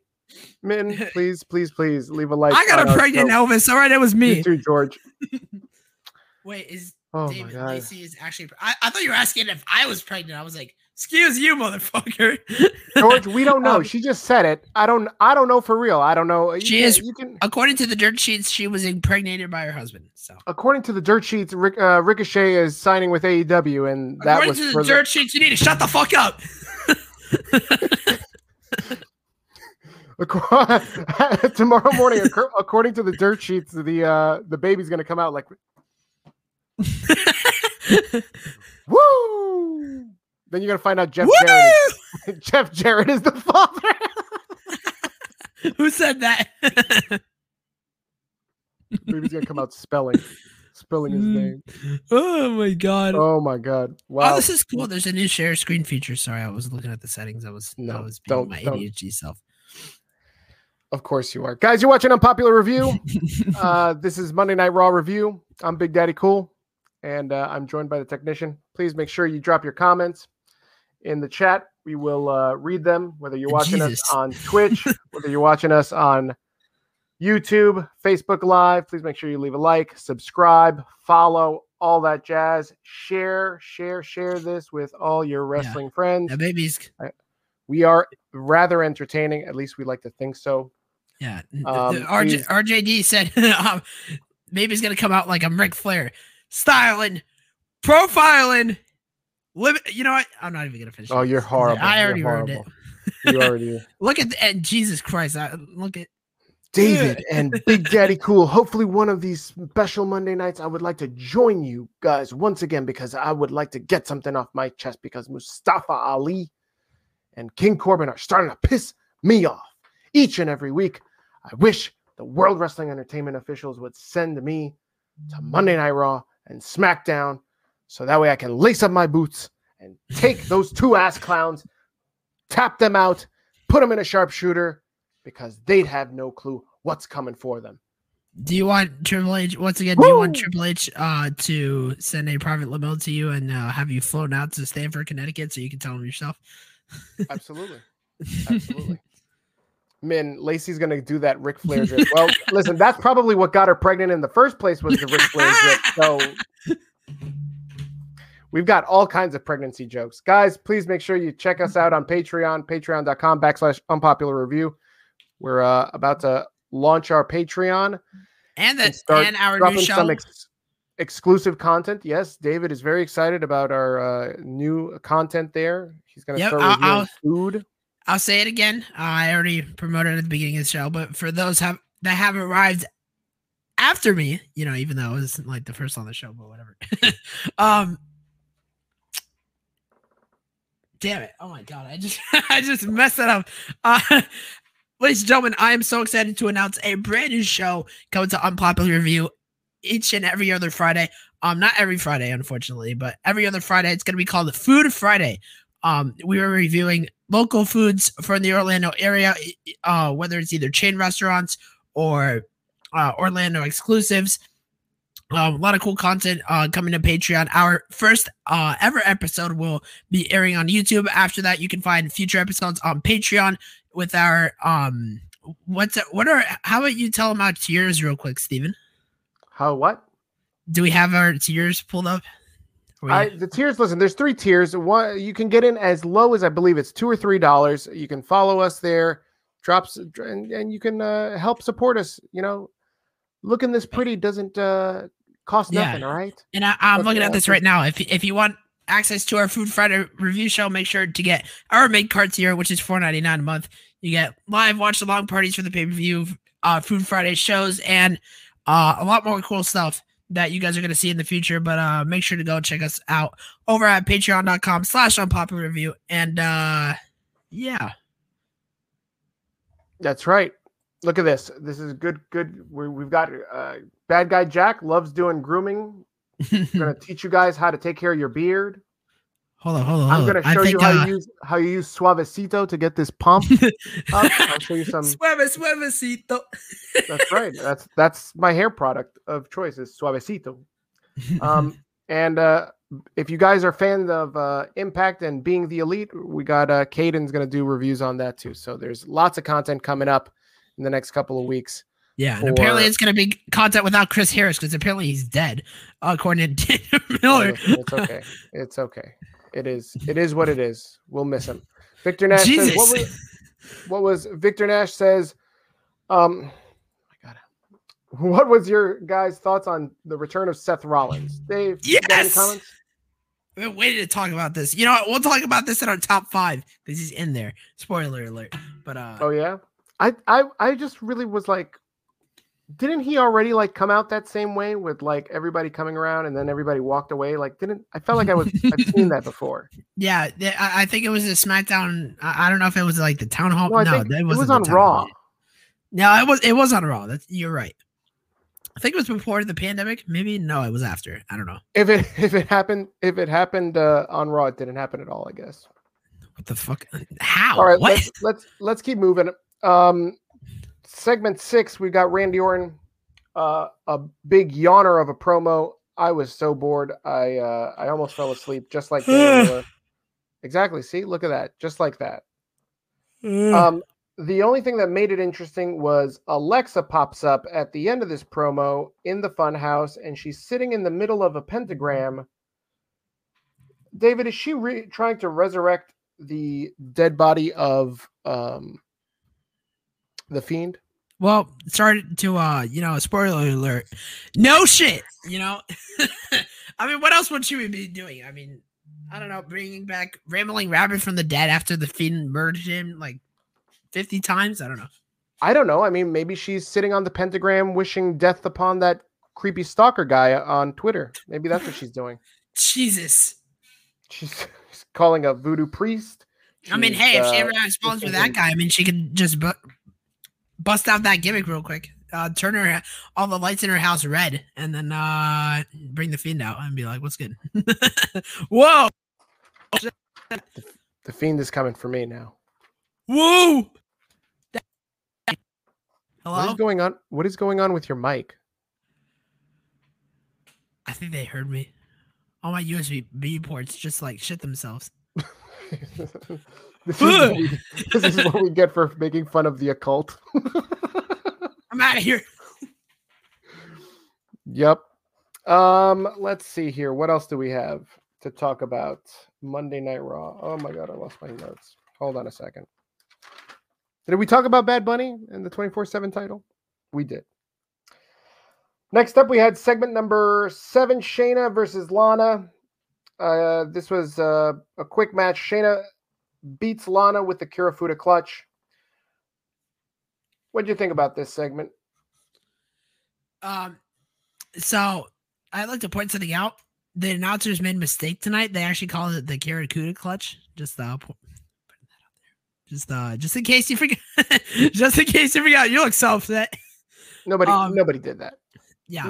Mitten, please leave a like. I got a pregnant Elvis. All right, that was me. You too, George. Wait, David Lacey is actually... I thought you were asking if I was pregnant. I was like, excuse you, motherfucker. George, we don't know. She just said it. I don't know for real. I don't know. According to the dirt sheets, she was impregnated by her husband. So according to the dirt sheets, Ricochet is signing with AEW, and that according was to the dirt sheets, you need to shut the fuck up. Tomorrow morning, according to the dirt sheets, the baby's gonna come out like. Woo! Then you're gonna find out Jeff Jarrett is the father. Who said that? Baby's gonna come out spelling his name. Oh my god! Wow, oh, this is cool. There's a new share screen feature. Sorry, I was looking at the settings. I was being my ADHD self. Of course you are, guys. You're watching Unpopular Review. This is Monday Night Raw review. I'm Big Daddy Cool. And I'm joined by the technician. Please make sure you drop your comments in the chat. We will read them, whether you're watching us on Twitch, whether you're watching us on YouTube, Facebook Live. Please make sure you leave a like, subscribe, follow, all that jazz. Share this with all your wrestling friends. Yeah, babies. We are rather entertaining. At least we like to think so. Yeah. RJD said, baby's going to come out like I'm Ric Flair. Styling, profiling, you know what? I'm not even gonna finish. Oh, you're horrible. I already ruined it. You already look at and Jesus Christ. Look at David and Big Daddy Cool. Hopefully, one of these special Monday nights, I would like to join you guys once again because I would like to get something off my chest because Mustafa Ali and King Corbin are starting to piss me off each and every week. I wish the World Wrestling Entertainment officials would send me to Monday Night Raw and SmackDown, so that way I can lace up my boots and take those two ass clowns, tap them out, put them in a sharpshooter, because they'd have no clue what's coming for them. Do you want Triple H, once again, do you want Triple H to send a private limo to you and have you flown out to Stamford, Connecticut, so you can tell them yourself? Absolutely. Absolutely. Min, Lacey's going to do that Ric Flair drip. Well, listen, that's probably what got her pregnant in the first place was the Ric Flair drip. So we've got all kinds of pregnancy jokes. Guys, please make sure you check us out on Patreon, patreon.com/unpopular review. We're about to launch our Patreon. And our new show. exclusive content. Yes, David is very excited about our new content there. He's going to start reviewing food. I'll say it again. I already promoted it at the beginning of the show, but for those that have arrived after me, you know, even though it wasn't like the first on the show, but whatever. Damn it. Oh my God. I just messed that up. Ladies and gentlemen, I am so excited to announce a brand new show coming to Unpopular Review each and every other Friday. Not every Friday, unfortunately, but every other Friday. It's going to be called the Food Friday. We are reviewing local foods from the Orlando area, whether it's either chain restaurants or Orlando exclusives. A lot of cool content coming to Patreon. Our first ever episode will be airing on YouTube. After that, you can find future episodes on Patreon with our how about you tell them our tiers real quick, Steven? How what? Do we have our tiers pulled up? The tiers, listen, there's three tiers. One, you can get in as low as I believe it's $2 or $3. You can follow us there, drops, and you can help support us. You know, looking this pretty doesn't cost nothing, all right? And I'm looking at this right now. If you want access to our Food Friday review show, make sure to get our mid card tier, which is $4.99 a month. You get live watch along parties for the pay per view, Food Friday shows, and a lot more cool stuff that you guys are going to see in the future. But make sure to go check us out over at patreon.com/unpopular review. And yeah, that's right. Look at this. This is good. We've got Bad Guy Jack loves doing grooming. We're going to teach you guys how to take care of your beard. Hold on. I'm going to show you how you use Suavecito to get this pump up. I'll show you some. Suavecito. That's right. That's my hair product of choice is Suavecito. And if you guys are fans of Impact and Being the Elite, we got Caden's going to do reviews on that too. So there's lots of content coming up in the next couple of weeks. Yeah, and apparently it's going to be content without Chris Harris because apparently he's dead, according to Dan Miller. It's okay. It is what it is. We'll miss him. Victor Nash says, what was Victor Nash says, what was your guys' thoughts on the return of Seth Rollins? Dave, yes! You got any comments? I've been waiting to talk about this. You know what? We'll talk about this in our top 5 because he's in there. Spoiler alert. But oh yeah? I just really was like, didn't he already like come out that same way with like everybody coming around and then everybody walked away? Like, I've seen that before. Yeah. I think it was a SmackDown. I don't know if it was like the town hall. No, it was on Raw. No, it was on Raw. You're right. I think it was before the pandemic. Maybe. No, it was after. I don't know. If it happened on Raw, it didn't happen at all, I guess. What the fuck? How? All right. Let's keep moving. Segment 6, we got Randy Orton, a big yawner of a promo. I was so bored. I almost fell asleep, just like that. Exactly. See, look at that. Just like that. The only thing that made it interesting was Alexa pops up at the end of this promo in the funhouse, and she's sitting in the middle of a pentagram. David, is she trying to resurrect the dead body of The Fiend? Well, it started to, spoiler alert. No shit, I mean, what else would she be doing? I mean, I don't know, bringing back Rambling Rabbit from the dead after The Fiend murdered him like 50 times? I don't know. I mean, maybe she's sitting on the pentagram wishing death upon that creepy stalker guy on Twitter. Maybe that's what she's doing. Jesus. She's calling a voodoo priest. She's, I mean, hey, if she ever had spawns with that guy, I mean, she could just... bust out that gimmick real quick. Turn her all the lights in her house red, and then bring the Fiend out and be like, "What's good?" Whoa! The Fiend is coming for me now. Whoa! Hello. What is going on? What is going on with your mic? I think they heard me. All my USB ports just like shit themselves. This is what we get for making fun of the occult. I'm out of here. Yep. Let's see here. What else do we have to talk about? Monday Night Raw. Oh my God, I lost my notes. Hold on a second. Did we talk about Bad Bunny and the 24/7 title? We did. Next up, we had segment number 7, Shayna versus Lana. This was a quick match. Shayna beats Lana with the Kirifuda clutch. What did you think about this segment? So I'd like to point something out. The announcers made a mistake tonight. They actually called it the Kirifuda clutch. Just in case you forget. Just in case you forgot. You look so upset. Nobody did that. Yeah,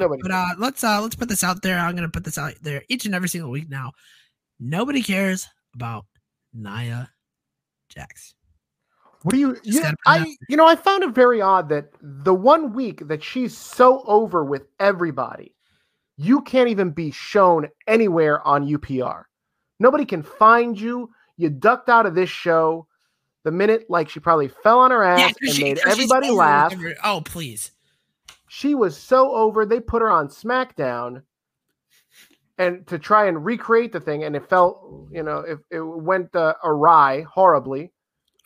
let's put this out there. I'm going to put this out there each and every single week now. Nobody cares about Nia Jax. What do you? I found it very odd that the one week that she's so over with everybody, you can't even be shown anywhere on UPR. Nobody can find you. You ducked out of this show the minute like she probably fell on her ass and made everybody laugh. Oh, please. She was so over, they put her on SmackDown and to try and recreate the thing, and it fell, it went awry horribly.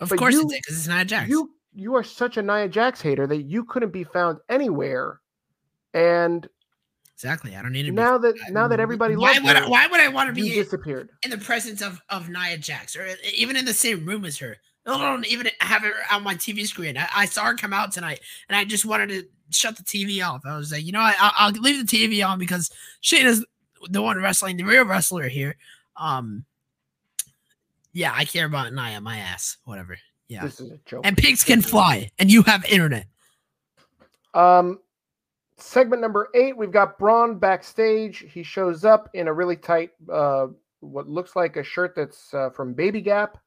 Of course it did, because it's Nia Jax. You are such a Nia Jax hater that you couldn't be found anywhere. And exactly, I don't need to. Now that everybody loves her, why would I want to be disappeared in the presence of Nia Jax, or even in the same room as her? I don't even have it on my TV screen. I saw her come out tonight, and I just wanted to shut the TV off. I was like, I'll leave the TV on because Shayna's the one wrestling, the real wrestler here. I care about Nia, my ass, whatever. Yeah, this is a joke. And pigs can fly, and you have internet. Segment number 8, we've got Braun backstage. He shows up in a really tight, what looks like a shirt that's from Baby Gap.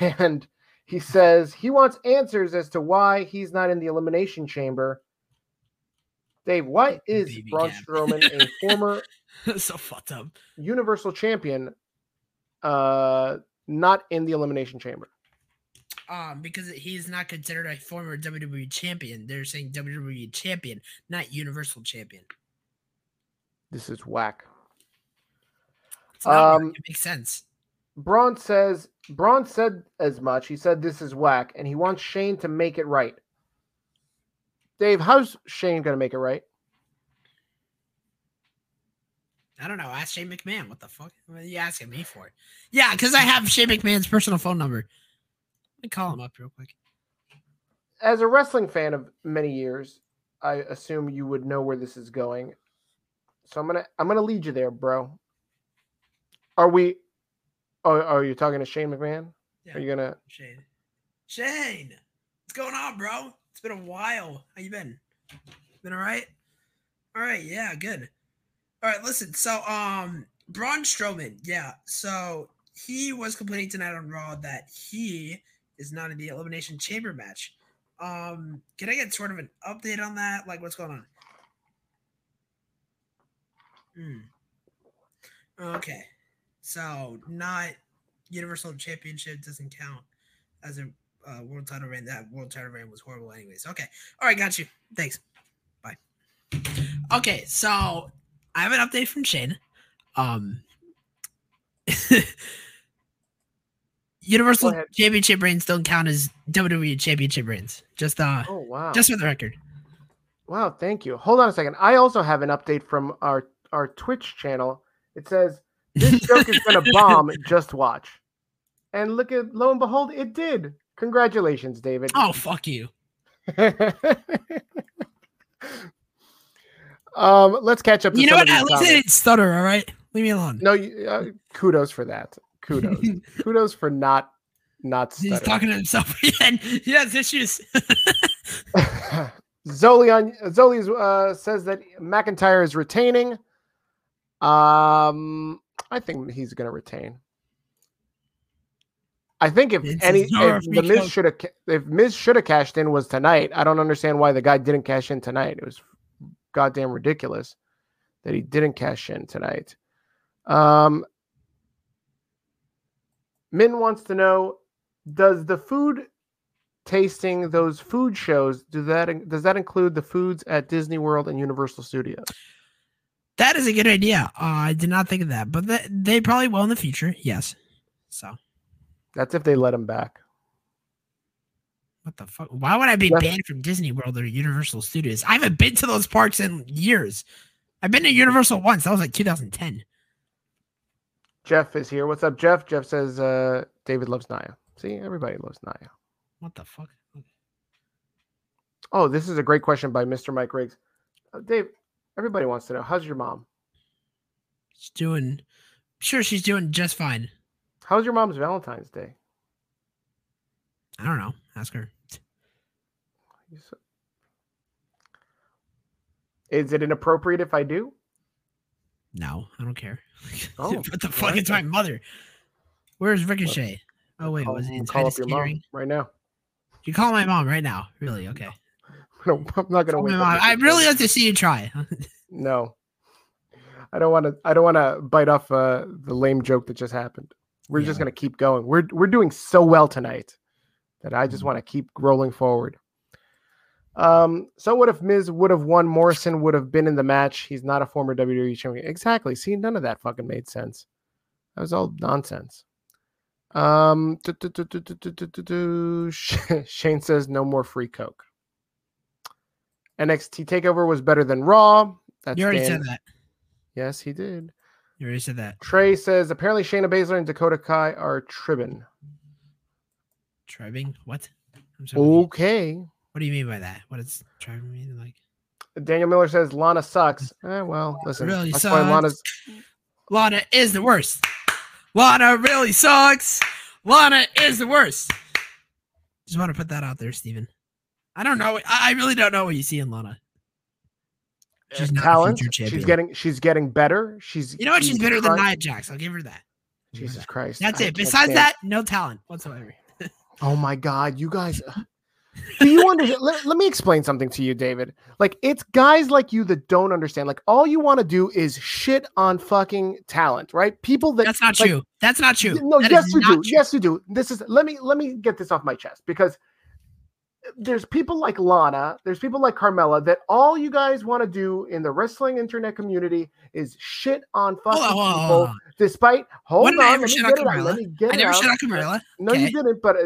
And he says he wants answers as to why he's not in the Elimination Chamber. Dave, why is Braun Strowman a former so fucked up Universal Champion not in the Elimination Chamber? Because he's not considered a former WWE Champion. They're saying WWE Champion, not Universal Champion. This is whack. It's not it makes sense. Braun said as much. He said this is whack, and he wants Shane to make it right. Dave, how's Shane going to make it right? I don't know. Ask Shane McMahon. What the fuck? What are you asking me for? Yeah, because I have Shane McMahon's personal phone number. Let me call him up real quick. As a wrestling fan of many years, I assume you would know where this is going. So I'm gonna lead you there, bro. Are we? Oh, are you talking to Shane McMahon? Yeah, are you gonna Shane? What's going on, bro? It's been a while. How you been? Been all right? All right, yeah, good. All right, listen. So, Braun Strowman, yeah. So he was complaining tonight on Raw that he is not in the Elimination Chamber match. Can I get sort of an update on that? Like, what's going on? Okay. So, not Universal Championship doesn't count as a world title reign. That world title reign was horrible anyways. Okay. All right. Got you. Thanks. Bye. Okay. So, I have an update from Shane. Universal Championship reigns don't count as WWE Championship reigns. Just for the record. Wow. Thank you. Hold on a second. I also have an update from our Twitch channel. It says, this joke is going to bomb. Just watch. And lo and behold, it did. Congratulations, David. Oh, fuck you. Let's catch up. You know what? At least I didn't stutter. All right. Leave me alone. No, kudos for that. Kudos. Kudos for not stuttering. He's talking to himself again. He has issues. Zoli says that McIntyre is retaining. I think he's going to retain. I think if Miz should have cashed in was tonight. I don't understand why the guy didn't cash in tonight. It was goddamn ridiculous that he didn't cash in tonight. Min wants to know, does the food tasting, those food shows, does that include the foods at Disney World and Universal Studios? That is a good idea. I did not think of that, but they probably will in the future. Yes. So that's if they let him back. what the fuck? Why would I be banned from Disney World or Universal Studios? I haven't been to those parks in years. I've been to Universal once. That was like 2010. Jeff is here. What's up, Jeff? Jeff says David loves Nia. See, everybody loves Nia. What the fuck? Oh, this is a great question by Mr. Mike Riggs. Dave, everybody wants to know, how's your mom? She's doing... Sure, she's doing just fine. How's your mom's Valentine's Day? I don't know. Ask her. Is it inappropriate if I do? No, I don't care. Oh, what the fuck? It's my mother. Where's Ricochet? Oh, wait. Was he inside his hearing? Right now. You call my mom right now. Really? Okay. No, I'm not going to wait. I really like to see you try. No. I don't want to bite off the lame joke that just happened. We're just going to keep going. We're doing so well tonight that I just want to keep rolling forward. So what if Miz would have won? Morrison would have been in the match. He's not a former WWE champion. Exactly. See, none of that fucking made sense. That was all nonsense. Shane says no more free Coke. NXT TakeOver was better than Raw. You already said that. Yes, he did. You already said that. Trey says, apparently Shayna Baszler and Dakota Kai are tribbing. Tribbing? What? I'm sorry. Okay. What do you mean by that? What does tribbing mean? Like? Daniel Miller says, Lana sucks. Well, listen. Really sucks. Lana is the worst. Lana really sucks. Lana is the worst. Just want to put that out there, Steven. I don't know. I really don't know what you see in Lana. She's not talent. She's getting better. You know what? She's better than Nia Jax. I'll give her that. Jesus Christ. That's it. Besides that, no talent whatsoever. Oh my God, you guys. Do you understand? Let me explain something to you, David. Like, it's guys like you that don't understand. Like, all you want to do is shit on fucking talent, right? People that that's not true. That's not true. No, yes you do. Yes you do. This is let me get this off my chest, because there's people like Lana, there's people like Carmella that all you guys want to do in the wrestling internet community is shit on fucking people. Despite, let me get it out. I never shit on Carmella. No, you didn't, but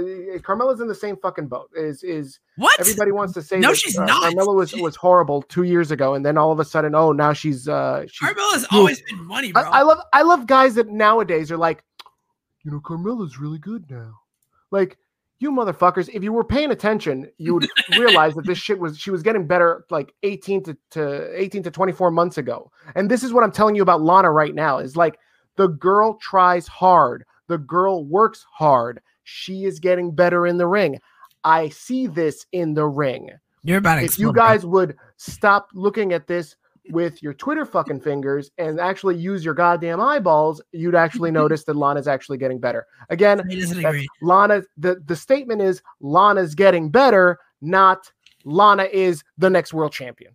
Carmella's in the same fucking boat. Is what? Everybody wants to say no, she's not. Carmella was horrible 2 years ago, and then all of a sudden, oh, now she's Carmella's always been money, bro. I love guys that nowadays are like, you know, Carmella's really good now. Like, you motherfuckers, if you were paying attention, you would realize that this shit she was getting better like 18 to 24 months ago. And this is what I'm telling you about Lana right now is like, the girl tries hard. The girl works hard. She is getting better in the ring. I see this in the ring. You're about to explode, if you guys would stop looking at this with your Twitter fucking fingers and actually use your goddamn eyeballs, you'd actually notice that Lana's actually getting better. Again, Lana, the statement is Lana's getting better, not Lana is the next world champion.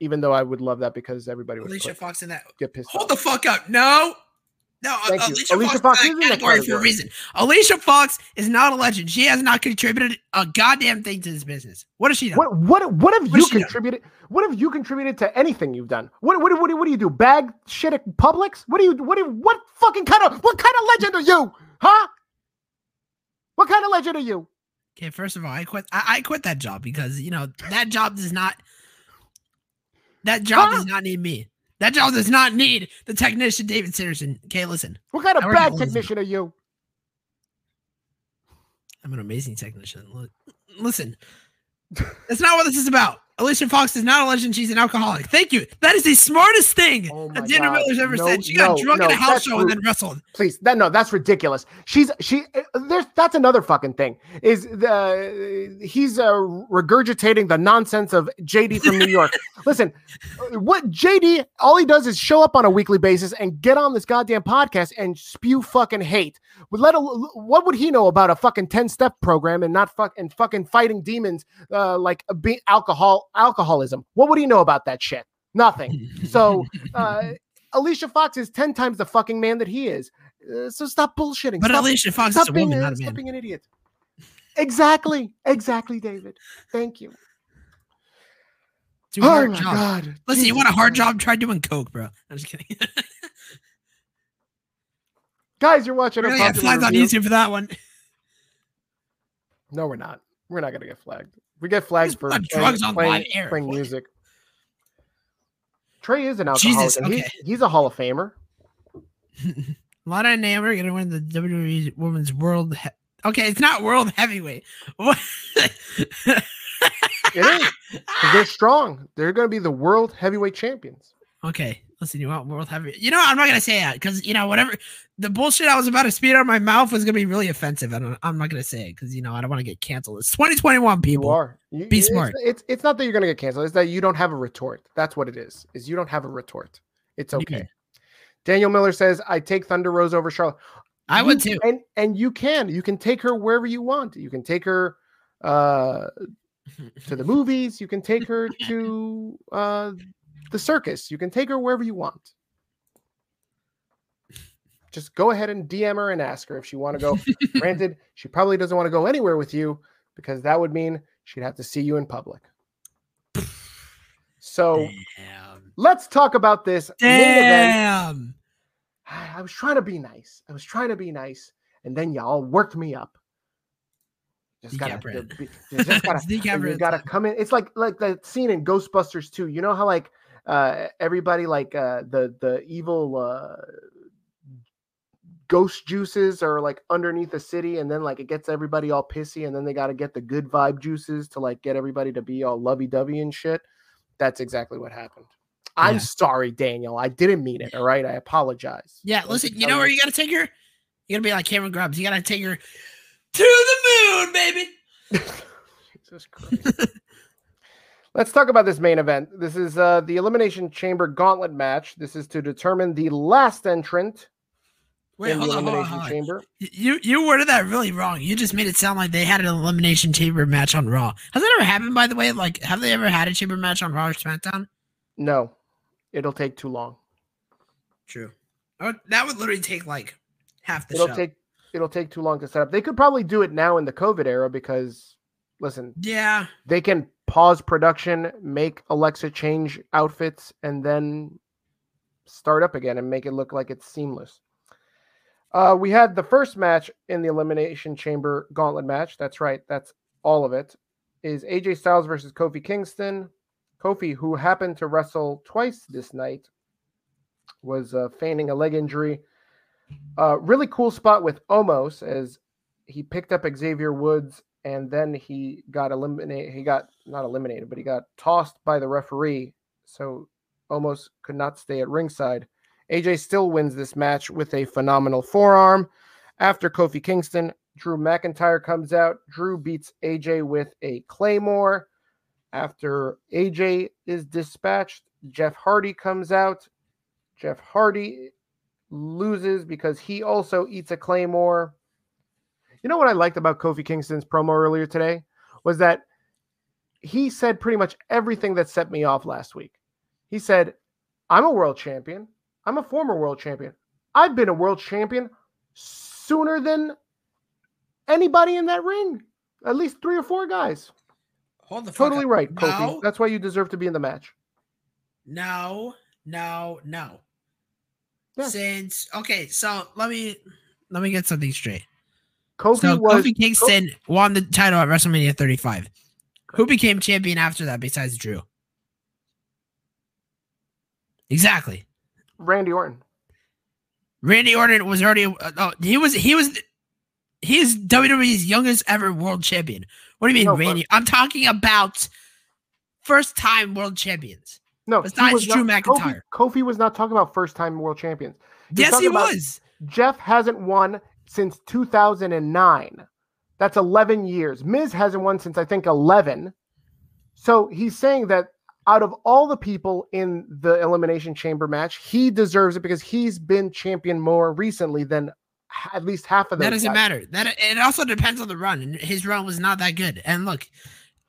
Even though I would love that, because everybody would Alicia Fox in that get pissed. Hold off. The fuck up. No, Alicia Fox is in that category for a reason. Alicia Fox is not a legend. She has not contributed a goddamn thing to this business. What has she done? What have you contributed to anything you've done? What do you do? Bag shit at Publix? What kind of legend are you? Huh? What kind of legend are you? Okay, first of all, I quit that job, because you know that job does not. That job does not need me. That job does not need the technician David Sanderson. Okay, listen. What kind of bad technician are you? I'm an amazing technician. Listen, that's not what this is about. Alicia Fox is not a legend. She's an alcoholic. Thank you. That is the smartest thing that Daniel Miller's ever said. She got drunk at a house show and then wrestled. Please, that's ridiculous. That's another fucking thing. He's regurgitating the nonsense of JD from New York. Listen, what JD, all he does is show up on a weekly basis and get on this goddamn podcast and spew fucking hate. What would he know about a fucking 10-step program and fucking fighting demons like alcoholism? What would he know about that shit? Nothing. So Alicia Fox is 10 times the fucking man that he is. So stop bullshitting. But Alicia Fox is a woman, not a man. Stop being an idiot. Exactly, David. Thank you. Do a hard job. God. Listen, you want a hard job? Try doing coke, bro. I'm just kidding. Guys, you're watching. We're gonna get flagged on YouTube for that one. No, we're not. We're not gonna get flagged. We get flagged for drugs on live air, playing music. Trey is an alcoholic. He's a Hall of Famer. Lana and Naomi are gonna win the WWE Women's World. It's not World Heavyweight. It is. They're strong. They're gonna be the World Heavyweight Champions. Okay, listen, you want World Heavyweight? You know what? I'm not gonna say that because whatever the bullshit I was about to spew out of my mouth was gonna be really offensive. I'm not gonna say it because I don't want to get canceled. It's 2021, people. Be smart. It's not that you're gonna get canceled. It's that you don't have a retort. That's what it is. Is you don't have a retort. It's okay. Yeah. Daniel Miller says, I take Thunder Rose over Charlotte. I would too. And you can take her wherever you want. You can take her to the movies. You can take her to the circus. You can take her wherever you want. Just go ahead and DM her and ask her if she want to go. Granted, she probably doesn't want to go anywhere with you because that would mean she'd have to see you in public. So let's talk about this main event. I was trying to be nice. And then y'all worked me up. You gotta come in. It's like that scene in Ghostbusters 2. You know how everybody the evil ghost juices are underneath the city, and then it gets everybody all pissy, and then they gotta get the good vibe juices to get everybody to be all lovey-dovey and shit. That's exactly what happened. I'm sorry, Daniel. I didn't mean it. All right. I apologize. Yeah. Listen, you know where you got to take her? You got to be like Cameron Grubbs. You got to take her to the moon, baby. Jesus Christ. Let's talk about this main event. This is the Elimination Chamber Gauntlet match. This is to determine the last entrant. Wait, hold on. You worded that really wrong. You just made it sound like they had an Elimination Chamber match on Raw. Has that ever happened, by the way? Have they ever had a chamber match on Raw or SmackDown? No. It'll take too long. True. That would literally take half the show. It'll take too long to set up. They could probably do it now in the COVID era because, listen. Yeah. They can pause production, make Alexa change outfits, and then start up again and make it look like it's seamless. We had the first match in the Elimination Chamber Gauntlet match. That's right. That's all of it. Is AJ Styles versus Kofi Kingston. Kofi, who happened to wrestle twice this night, was feigning a leg injury. Really cool spot with Omos as he picked up Xavier Woods, and then he got eliminated. He got not eliminated, but he got tossed by the referee. So Omos could not stay at ringside. AJ still wins this match with a phenomenal forearm. After Kofi Kingston, Drew McIntyre comes out. Drew beats AJ with a Claymore. After AJ is dispatched, Jeff Hardy comes out. Jeff Hardy loses because he also eats a Claymore. You know what I liked about Kofi Kingston's promo earlier today was that he said pretty much everything that set me off last week. He said, I'm a world champion. I'm a former world champion. I've been a world champion sooner than anybody in that ring. At least 3 or 4 guys. Hold the fuck up. Totally right, Kofi. That's why you deserve to be in the match. No. Yeah. So let me get something straight. Kofi Kingston won the title at WrestleMania 35. Who became champion after that besides Drew? Exactly. Randy Orton. Randy Orton was already. He's WWE's youngest ever world champion. What do you mean, Randy? I'm talking about first-time world champions. No, it's not Drew McIntyre. Kofi was not talking about first-time world champions. Yes, he was. Jeff hasn't won since 2009. That's 11 years. Miz hasn't won since, I think, 11. So he's saying that out of all the people in the Elimination Chamber match, he deserves it because he's been champion more recently than at least half of them. That doesn't matter. That it also depends on the run, and his run was not that good. And look,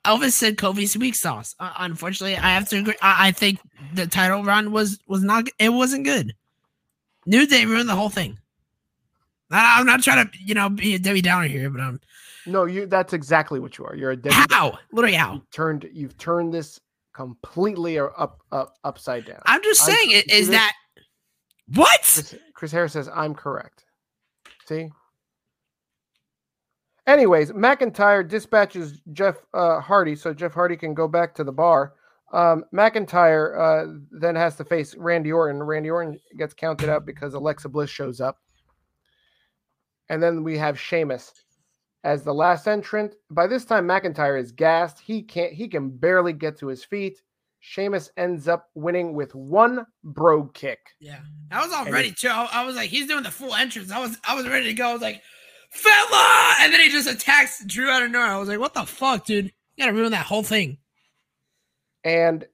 Elvis said Kofi's weak sauce. Unfortunately, I have to agree. I think the title run was not. It wasn't good. New Day ruined the whole thing. I'm not trying to be a Debbie Downer here, but I'm. No, you. That's exactly what you are. You're a Debbie. How? Literally how? You've turned this completely upside down. I'm just saying it is that what Chris Harris says. I'm correct. See, Anyways, McIntyre dispatches Jeff Hardy so Jeff Hardy can go back to the bar. McIntyre then has to face Randy Orton. Randy Orton gets counted out because Alexa Bliss shows up. And then we have Sheamus as the last entrant. By this time, McIntyre is gassed. He can barely get to his feet. Sheamus ends up winning with one bro kick. Yeah, I was all ready too. I was like, he's doing the full entrance. I was ready to go. I was like, fella! And then he just attacks Drew out of nowhere. I was like, what the fuck, dude? You gotta ruin that whole thing. And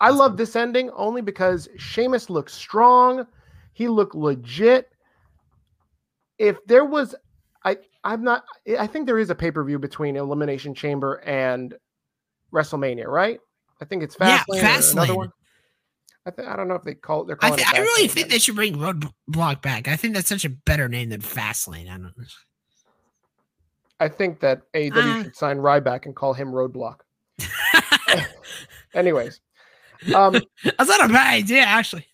I love this ending only because Sheamus looked strong. He looked legit. If there was, I think there is a pay-per-view between Elimination Chamber and WrestleMania, right? I think it's Fastlane. Yeah, Fastlane. I don't know if they call it. They're calling it Fastlane. I really think they should bring Roadblock back. I think that's such a better name than Fastlane. I don't know. I think that AEW should sign Ryback and call him Roadblock. Anyways, that's not a bad idea, actually.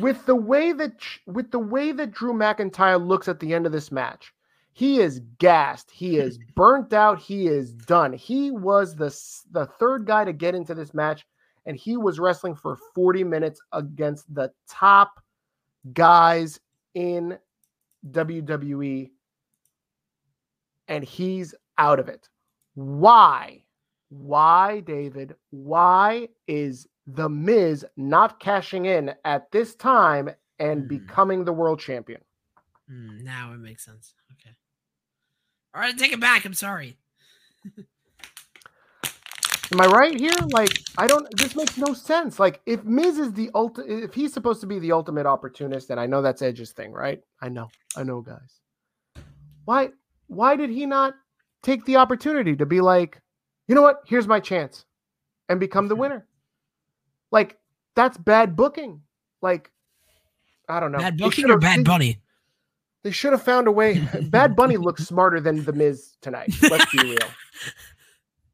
With the way that Drew McIntyre looks at the end of this match, he is gassed. He is burnt out. He is done. He was the third guy to get into this match, and he was wrestling for 40 minutes against the top guys in WWE, and he's out of it. Why? Why, David? Why is The Miz not cashing in at this time and becoming the world champion? Now it makes sense. Okay. All right, take it back. I'm sorry. Am I right here? This makes no sense. Like, if Miz is if he's supposed to be the ultimate opportunist, and I know that's Edge's thing, right? I know, guys. Why did he not take the opportunity to be like, you know what? Here's my chance and become the winner. Like, that's bad booking. Like, I don't know. Bad booking or Bad Bunny? They should have found a way. Bad Bunny looks smarter than The Miz tonight. Let's be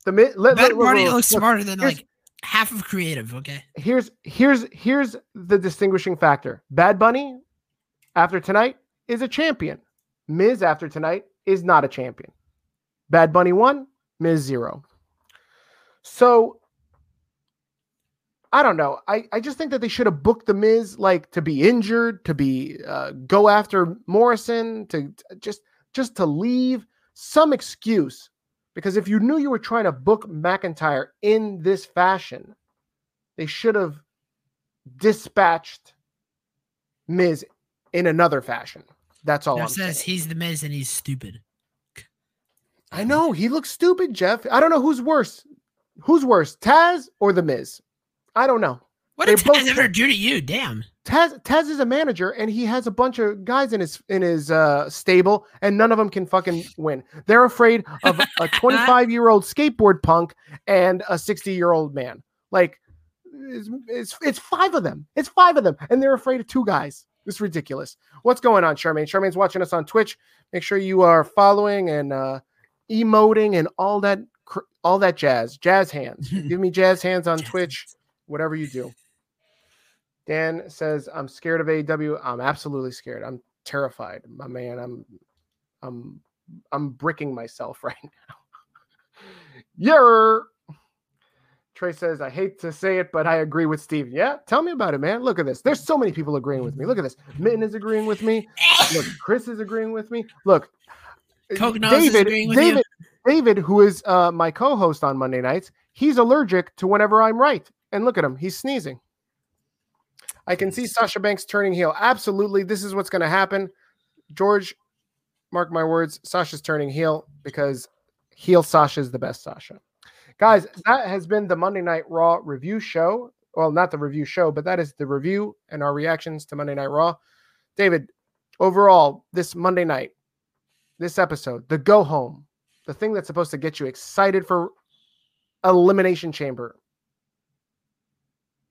real. Bad Bunny looks smarter than like half of creative. Okay. Here's the distinguishing factor. Bad Bunny after tonight is a champion. Miz after tonight is not a champion. Bad Bunny 1, Miz 0. So I don't know. I just think that they should have booked The Miz like to be injured, to be go after Morrison, to just to leave some excuse. Because if you knew you were trying to book McIntyre in this fashion, they should have dispatched Miz in another fashion. That's all. I'm saying. He's The Miz and he's stupid. I know. He looks stupid, Jeff. I don't know who's worse. Who's worse, Taz or The Miz? I don't know. What did Taz ever do to you? Damn. Taz is a manager, and he has a bunch of guys in his stable, and none of them can fucking win. They're afraid of a 25-year-old skateboard punk and a 60-year-old man. Like, it's five of them. It's five of them, and they're afraid of two guys. It's ridiculous. What's going on, Charmaine? Charmaine's watching us on Twitch. Make sure you are following and emoting and all that jazz. Jazz hands. Give me jazz hands on Twitch. Whatever you do. Dan says, I'm scared of AEW. I'm absolutely scared. I'm terrified. My man, I'm bricking myself right now. Yeah. Trey says, I hate to say it, but I agree with Steve. Yeah, tell me about it, man. Look at this. There's so many people agreeing with me. Look at this. Mitten is agreeing with me. Look, Chris is agreeing with me. Look, Coconuts David, with David, you. David, who is my co-host on Monday nights, he's allergic to whenever I'm right. And look at him. He's sneezing. I can see Sasha Banks turning heel. Absolutely. This is what's going to happen. George, mark my words. Sasha's turning heel because heel Sasha is the best Sasha. Guys, that has been the Monday Night Raw review show. Well, not the review show, but that is the review and our reactions to Monday Night Raw. David, overall, this Monday night, this episode, the go home, the thing that's supposed to get you excited for Elimination Chamber.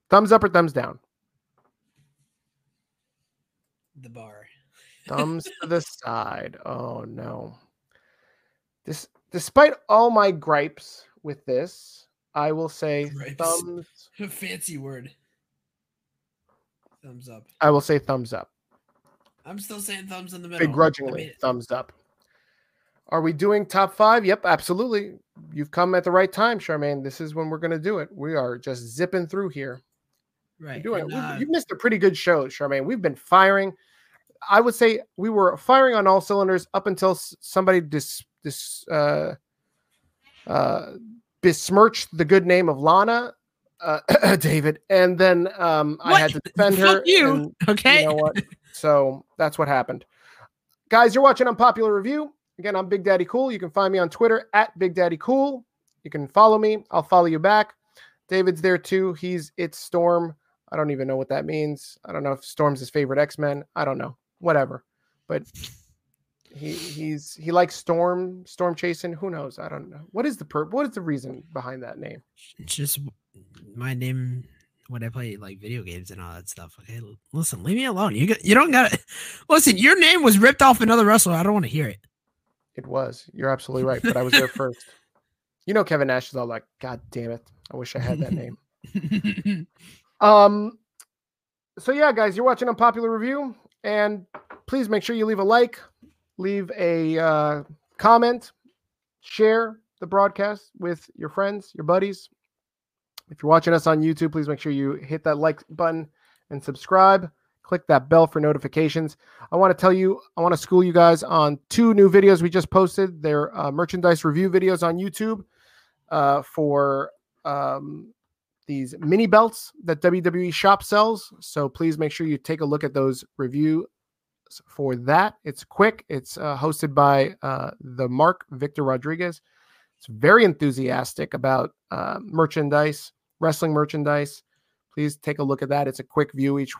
Thumbs up or thumbs down? The bar. Thumbs to the side. Oh, no. Despite all my gripes with this, I will say gripes. Thumbs. A fancy word. Thumbs up. I will say thumbs up. I'm still saying thumbs in the middle. Begrudgingly, thumbs up. Are we doing top five? Yep, absolutely. You've come at the right time, Charmaine. This is when we're going to do it. We are just zipping through here. Right. You missed a pretty good show, Charmaine. We've been firing. I would say we were firing on all cylinders up until somebody besmirched the good name of Lana, David. And then I had to defend her. Fuck you. And, okay. You know what? So that's what happened. Guys, you're watching Unpopular Review. Again, I'm Big Daddy Cool. You can find me on Twitter at Big Daddy Cool. You can follow me. I'll follow you back. David's there too. He's It's Storm. I don't even know what that means. I don't know if Storm's his favorite X-Men. I don't know. Whatever. But he likes Storm chasing. Who knows? I don't know. What is the reason behind that name? It's just my name when I play like video games and all that stuff. Okay, listen, leave me alone. You don't got to listen. Your name was ripped off another wrestler. I don't want to hear it. It was. You're absolutely right. But I was there first. You know, Kevin Nash is all like, God damn it. I wish I had that name. So yeah, guys, you're watching Unpopular Review, and please make sure you leave a like, leave a comment, share the broadcast with your friends, your buddies. If you're watching us on YouTube, please make sure you hit that like button and subscribe. Click that bell for notifications. I want to school you guys on two new videos we just posted. They're merchandise review videos on YouTube for these mini belts that WWE Shop sells. So please make sure you take a look at those reviews for that. It's quick. It's hosted by the Mark Victor Rodriguez. It's very enthusiastic about merchandise, wrestling merchandise. Please take a look at that. It's a quick view. Each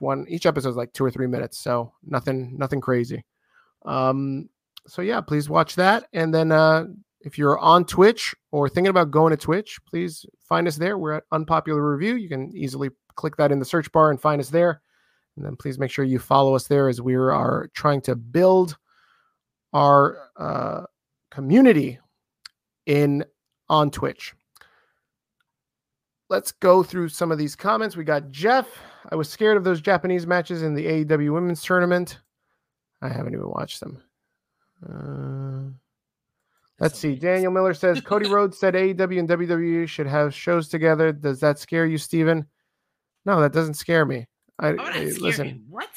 episode is like 2 or 3 minutes. So nothing crazy. So yeah, please watch that. And then if you're on Twitch or thinking about going to Twitch, please find us there. We're at Unpopular Review. You can easily click that in the search bar and find us there. And then please make sure you follow us there as we are trying to build our community on Twitch. Let's go through some of these comments. We got Jeff. I was scared of those Japanese matches in the AEW women's tournament. I haven't even watched them. Let's see. Daniel Miller says, Cody Rhodes said AEW and WWE should have shows together. Does that scare you, Steven? No, that doesn't scare me. Listen. What?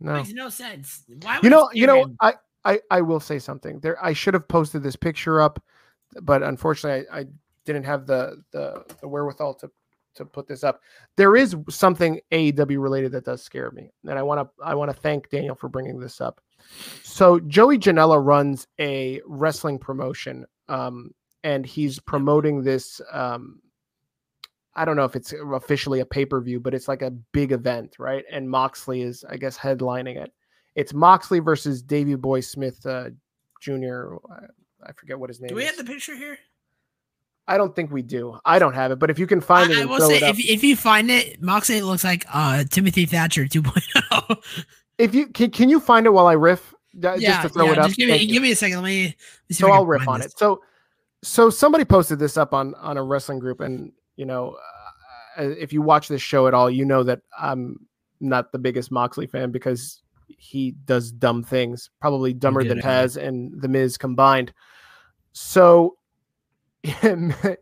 No. Makes no sense. Why would you know, I will say something there. I should have posted this picture up, but unfortunately I didn't have the wherewithal to put this up. There is something AEW related that does scare me, and I want to thank Daniel for bringing this up. So Joey Janela runs a wrestling promotion, and he's promoting this. I don't know if it's officially a pay-per-view, but it's like a big event, right? And Moxley is, I guess, headlining it. It's Moxley versus Davey Boy Smith Jr. I forget what his name is. Do we have the picture here? I don't think we do. I don't have it, but if you can find it, I will say if you find it, Moxley looks like Timothy Thatcher 2.0. If you can you find it while I riff? Just to throw it up. Give me a second. Let me see. So I'll riff on it. So somebody posted this up on a wrestling group, and you know, if you watch this show at all, you know that I'm not the biggest Moxley fan because he does dumb things, probably dumber than Paz and The Miz combined. So.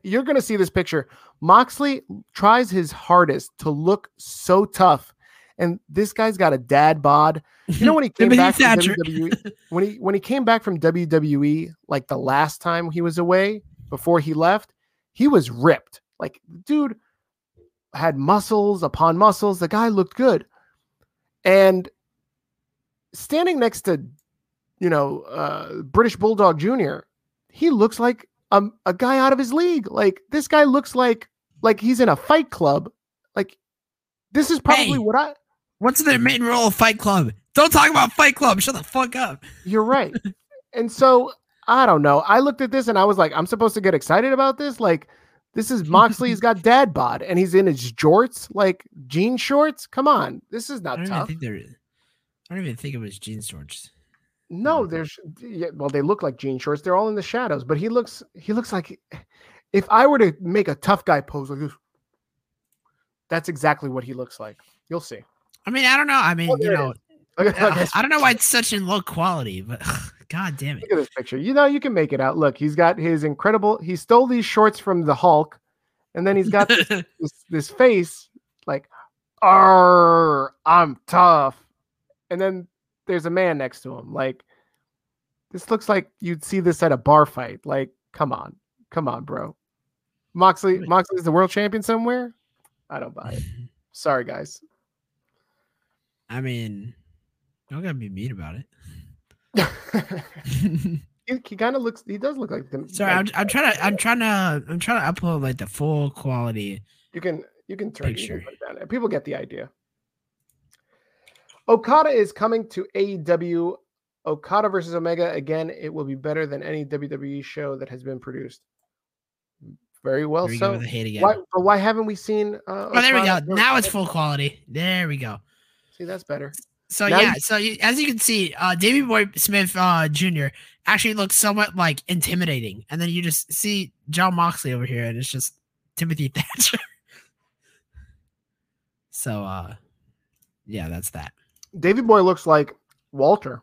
You're going to see this picture. Moxley tries his hardest to look so tough, and this guy's got a dad bod. You know, when he came back from WWE, when he came back from WWE, like the last time he was away before he left, he was ripped. Like, dude had muscles upon muscles. The guy looked good. And standing next to, you know, British Bulldog Jr., he looks like a guy out of his league. Like, this guy looks like he's in a Fight Club. Like, this is probably what's their main role of Fight Club? Don't talk about Fight Club. Shut the fuck up. You're right. And so I don't know. I looked at this and I was like, I'm supposed to get excited about this. Like, this is Moxley. He's got dad bod and he's in his jorts, like jean shorts. Come on. This is not tough. I don't even think it was jean shorts. No, they look like jean shorts. They're all in the shadows, but he looks like if I were to make a tough guy pose like this, that's exactly what he looks like. You'll see. I mean, I don't know. I mean, I don't know why it's such in low quality, but God damn it. Look at this picture. You know, you can make it out. Look, he's got his incredible, he stole these shorts from the Hulk, and then he's got this face like, "Arr, I'm tough." And then there's a man next to him. Like, this looks like you'd see this at a bar fight. Like, come on, bro. Moxley's the world champion somewhere. I don't buy it. Sorry, guys. I mean, don't gotta be mean about it. he kind of looks. He does look like them. Sorry, I'm trying to upload like the full quality. You can turn picture. You can put it down. People get the idea. Okada is coming to AEW. Okada versus Omega again. It will be better than any WWE show that has been produced. Very well. We so why haven't we seen? Oh, there we go. Now it's full quality. There we go. See, that's better. So now yeah. So as you can see, Davey Boy Smith Jr. actually looks somewhat like intimidating, and then you just see John Moxley over here, and it's just Timothy Thatcher. So yeah, that's that. Davey Boy looks like Walter.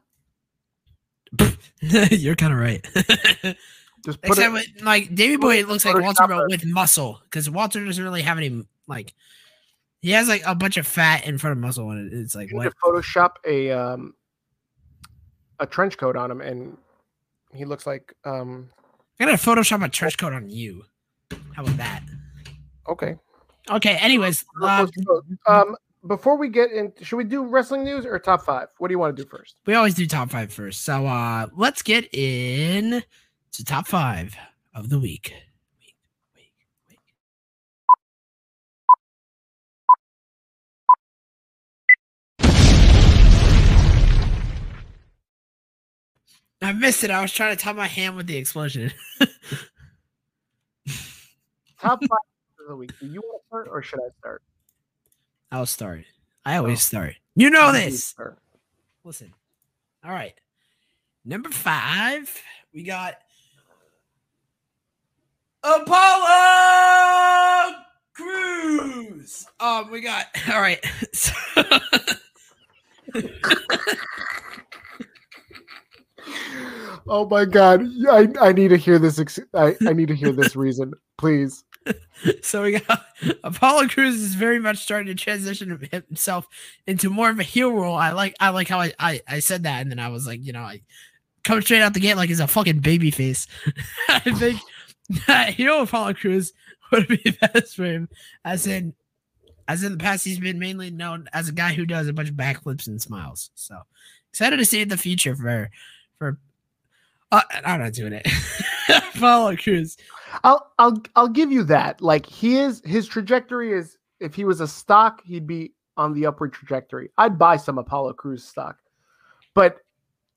You're kind of right. Just put except it, with, like Davey Boy it looks like Walter but with muscle, because Walter doesn't really have any, like he has like a bunch of fat in front of muscle, and it's like you what? Need to Photoshop a trench coat on him, and he looks like I gotta Photoshop a trench coat on you. How about that? Okay. Anyways, before we get in, should we do wrestling news or top five? What do you want to do first? We always do top five first. So let's get in. It's the top five of the week. Wait. I missed it. I was trying to top my hand with the explosion. Top five of the week. Do you want to start or should I start? I'll start. I always start. You know this. Listen. All right. Number five, we got Apollo Crews. We got all right. So, oh my God! I need to hear this. I need to hear this reason, please. So we got Apollo Crews is very much starting to transition himself into more of a heel role. I like how I said that, and then I was like, you know, I come straight out the gate like he's a fucking baby face. I think. You know, Apollo Crews would be best for him. As in the past, he's been mainly known as a guy who does a bunch of backflips and smiles. So excited to see the future for. I'm not doing it. Apollo Crews. I'll give you that. Like his trajectory is, if he was a stock, he'd be on the upward trajectory. I'd buy some Apollo Crews stock, but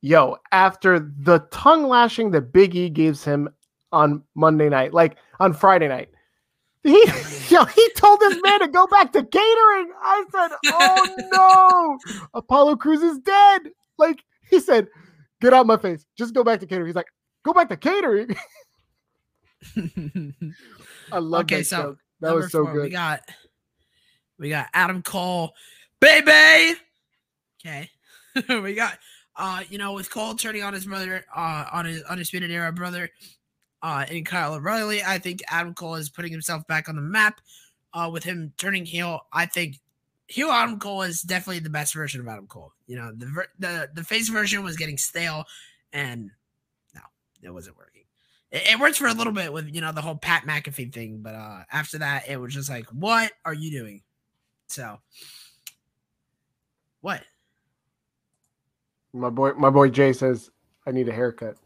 yo, after the tongue lashing that Big E gives him. On Friday night. He told this man to go back to catering. I said, oh no, Apollo Crews is dead. Like he said, get out my face. Just go back to catering. He's like, go back to catering. I love that joke. That was so good. We got Adam Cole, baby. Okay. We got, you know, with Cole turning on his brother, on his Undisputed Era brother, and Kyle O'Reilly, I think Adam Cole is putting himself back on the map with him turning heel. I think heel Adam Cole is definitely the best version of Adam Cole. You know, the face version was getting stale, and no, it wasn't working. It worked for a little bit with, you know, the whole Pat McAfee thing, but after that, it was just like, what are you doing? So, what? My boy Jay says, I need a haircut.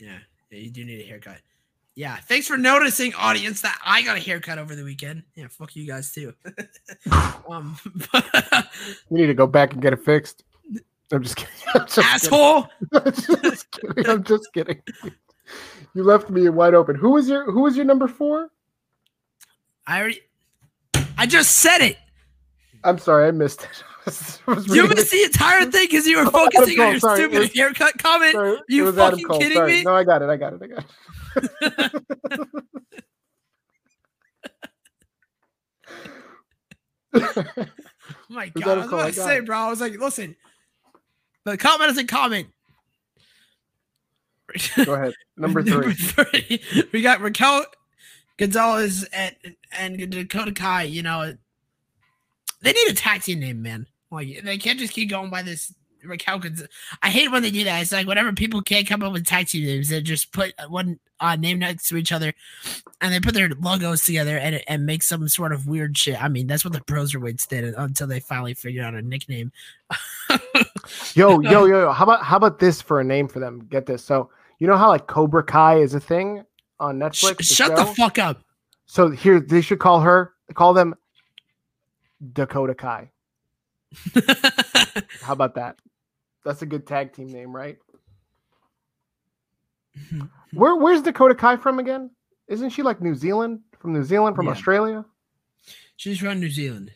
Yeah. Yeah, you do need a haircut. Yeah, thanks for noticing, audience, that I got a haircut over the weekend. Yeah, fuck you guys too. You need to go back and get it fixed. I'm just kidding. Asshole. I'm just kidding. You left me wide open. Who was your number four? I just said it. I'm sorry, I missed it. You missed the entire thing because you were focusing on your stupid haircut comment. Sorry, you fucking kidding me? No, I got it. My God, I was about to say, bro. I was like, listen, the comment is a comment. Go ahead. Number three. We got Raquel Gonzalez and Dakota Kai. You know, they need a tag team name, man. Like, they can't just keep going by this Raquel Gonzalez. I hate when they do that. It's like, whenever people can't come up with tag team names, they just put one name next to each other, and they put their logos together and make some sort of weird shit. I mean, that's what the Broserweights did until they finally figured out a nickname. Yo. How about this for a name for them? Get this. So, you know how like Cobra Kai is a thing on Netflix? Shut the fuck up. So here, they should call them Dakota Kai. How about that? That's a good tag team name, right? Where's Dakota Kai from again? Isn't she like New Zealand? From New Zealand? From Australia? She's from New Zealand.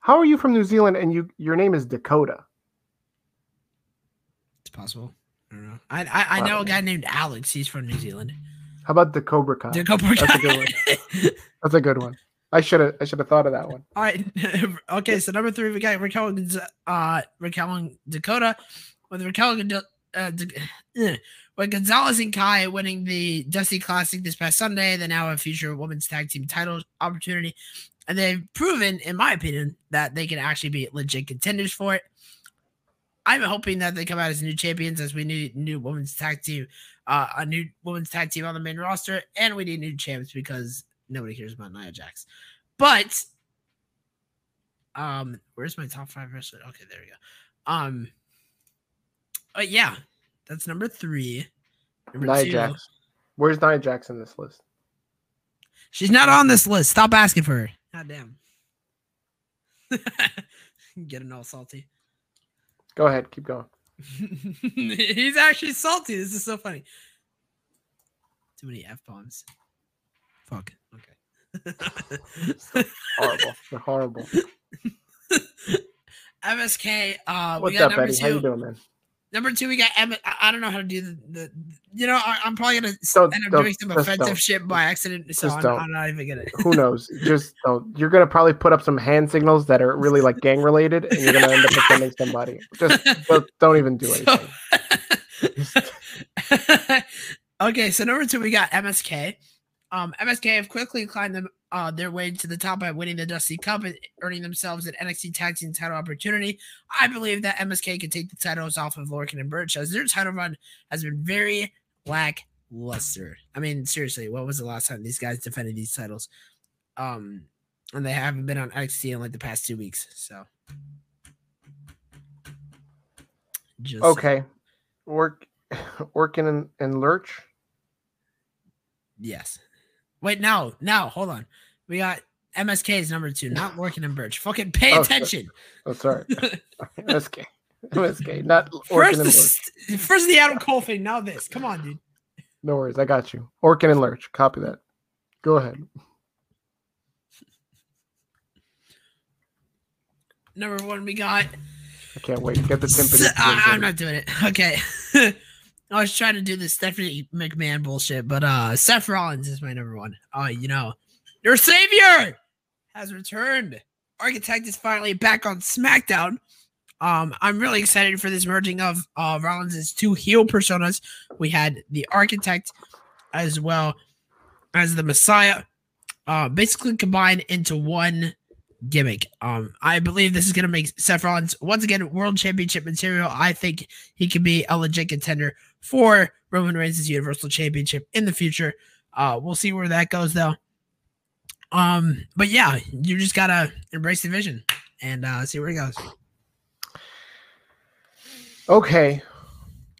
How are you from New Zealand and your name is Dakota? It's possible. I don't know. I know a guy named Alex. He's from New Zealand. How about the Cobra Kai? That's a good one. That's a good one. I should have thought of that one. All right. Okay. So number three, we got Raquel and Dakota, with Raquel with Gonzalez and Kai winning the Dusty Classic this past Sunday. They now have future women's tag team title opportunity, and they've proven, in my opinion, that they can actually be legit contenders for it. I'm hoping that they come out as new champions, as we need new women's tag team, a new women's tag team on the main roster, and we need new champs because nobody cares about Nia Jax. But where's my top five wrestler? Okay, there we go. But yeah, that's number three. Nia Jax. Where's Nia Jax in this list? She's not on this list. Stop asking for her. God damn. Getting all salty. Go ahead, keep going. He's actually salty. This is so funny. Too many F-bombs. Fuck. Okay. Horrible. They're horrible. MSK. What's up, Eddie? How you doing, man? Number two, we got I don't know how to do the you know, I'm probably going to end up doing some offensive shit by accident, so I'm not even going to. Who knows? Just don't. You're going to probably put up some hand signals that are really like gang-related, and you're going to end up offending somebody. Just don't even do anything. Okay, so number two, we got MSK. MSK have quickly climbed their way to the top by winning the Dusty Cup and earning themselves an NXT tag team title opportunity. I believe that MSK can take the titles off of Lorcan and Birch, as their title run has been very lackluster. I mean, seriously, what was the last time these guys defended these titles? And they haven't been on NXT in like the past 2 weeks. So, just okay, Orkin and Lurch. Yes. Wait, no, hold on. We got MSK is number two, not Lorcan and Birch. Fucking pay attention. Sorry. MSK, not Orkin and Lurch. First the Adam Cole thing, now this. Come on, dude. No worries, I got you. Orkin and Lurch, copy that. Go ahead. Number one, we got... I can't wait. Get the timpani. I'm not doing it. Okay. I was trying to do this Stephanie McMahon bullshit, but Seth Rollins is my number one. You know, your savior has returned. Architect is finally back on SmackDown. I'm really excited for this merging of Rollins' two heel personas. We had the Architect as well as the Messiah, basically combined into one gimmick. I believe this is going to make Seth Rollins once again world championship material. I think he can be a legit contender for Roman Reigns' Universal Championship in the future. We'll see where that goes, though. But yeah, you just gotta embrace the vision and see where it goes. Okay,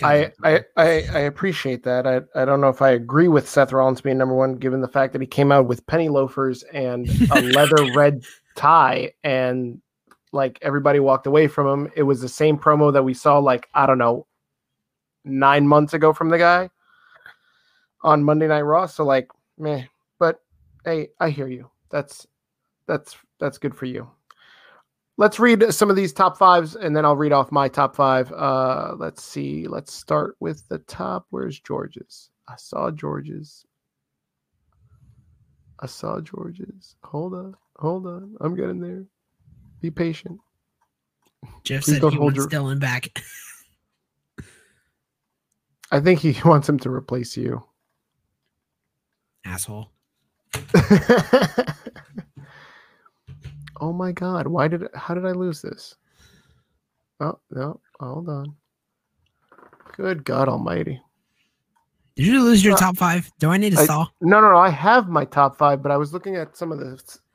I appreciate that. I don't know if I agree with Seth Rollins being number one, given the fact that he came out with penny loafers and a leather red tie, and like everybody walked away from him. It was the same promo that we saw, like, I don't know, 9 months ago from the guy on Monday Night Raw. So like, meh. But hey, I hear you. That's good for you. Let's read some of these top fives, and then I'll read off my top five. Let's see. Let's start with the top. Where's George's? I saw George's. Hold on. I'm getting there. Be patient. Jeff said he wants Dylan back. I think he wants him to replace you. Asshole. Oh my God. How did I lose this? Oh, no. Hold on. Good God almighty. Did you lose your top five? Do I need a stall? No. I have my top five, but I was looking at some of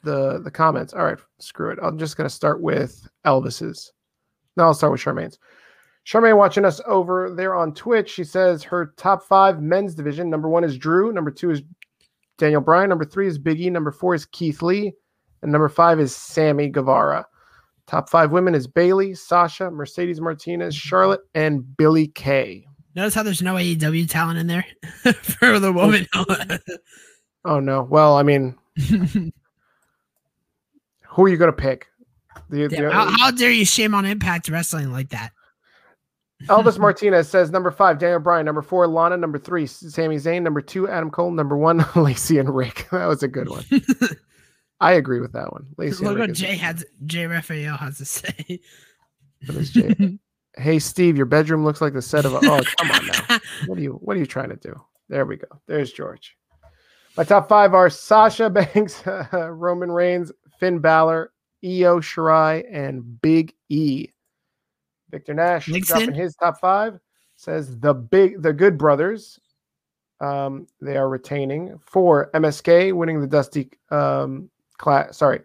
the comments. All right, screw it. I'm just going to start with Elvis's. No, I'll start with Charmaine's. Charmaine watching us over there on Twitch. She says her top five men's division. Number one is Drew. Number two is Daniel Bryan. Number three is Big E. Number four is Keith Lee. And number five is Sammy Guevara. Top five women is Bayley, Sasha, Mercedes Martinez, Charlotte, and Billie Kay. Notice how there's no AEW talent in there for the woman. Oh, no. Well, I mean, who are you going to pick? How dare you shame on Impact Wrestling like that? Elvis Martinez says number five, Daniel Bryan. Number four, Lana. Number three, Sami Zayn. Number two, Adam Cole. Number one, Lacey and Rick. That was a good one. I agree with that one. Lacey and Rick. Jay Raphael has to say. What is Jay? Hey, Steve, your bedroom looks like the set of a... Oh, come on now. What are you trying to do? There we go. There's George. My top five are Sasha Banks, Roman Reigns, Finn Balor, Io Shirai, and Big E. Victor Nash dropping his top five says the Good Brothers. They are retaining. Four, MSK winning the Dusty Class. Sorry.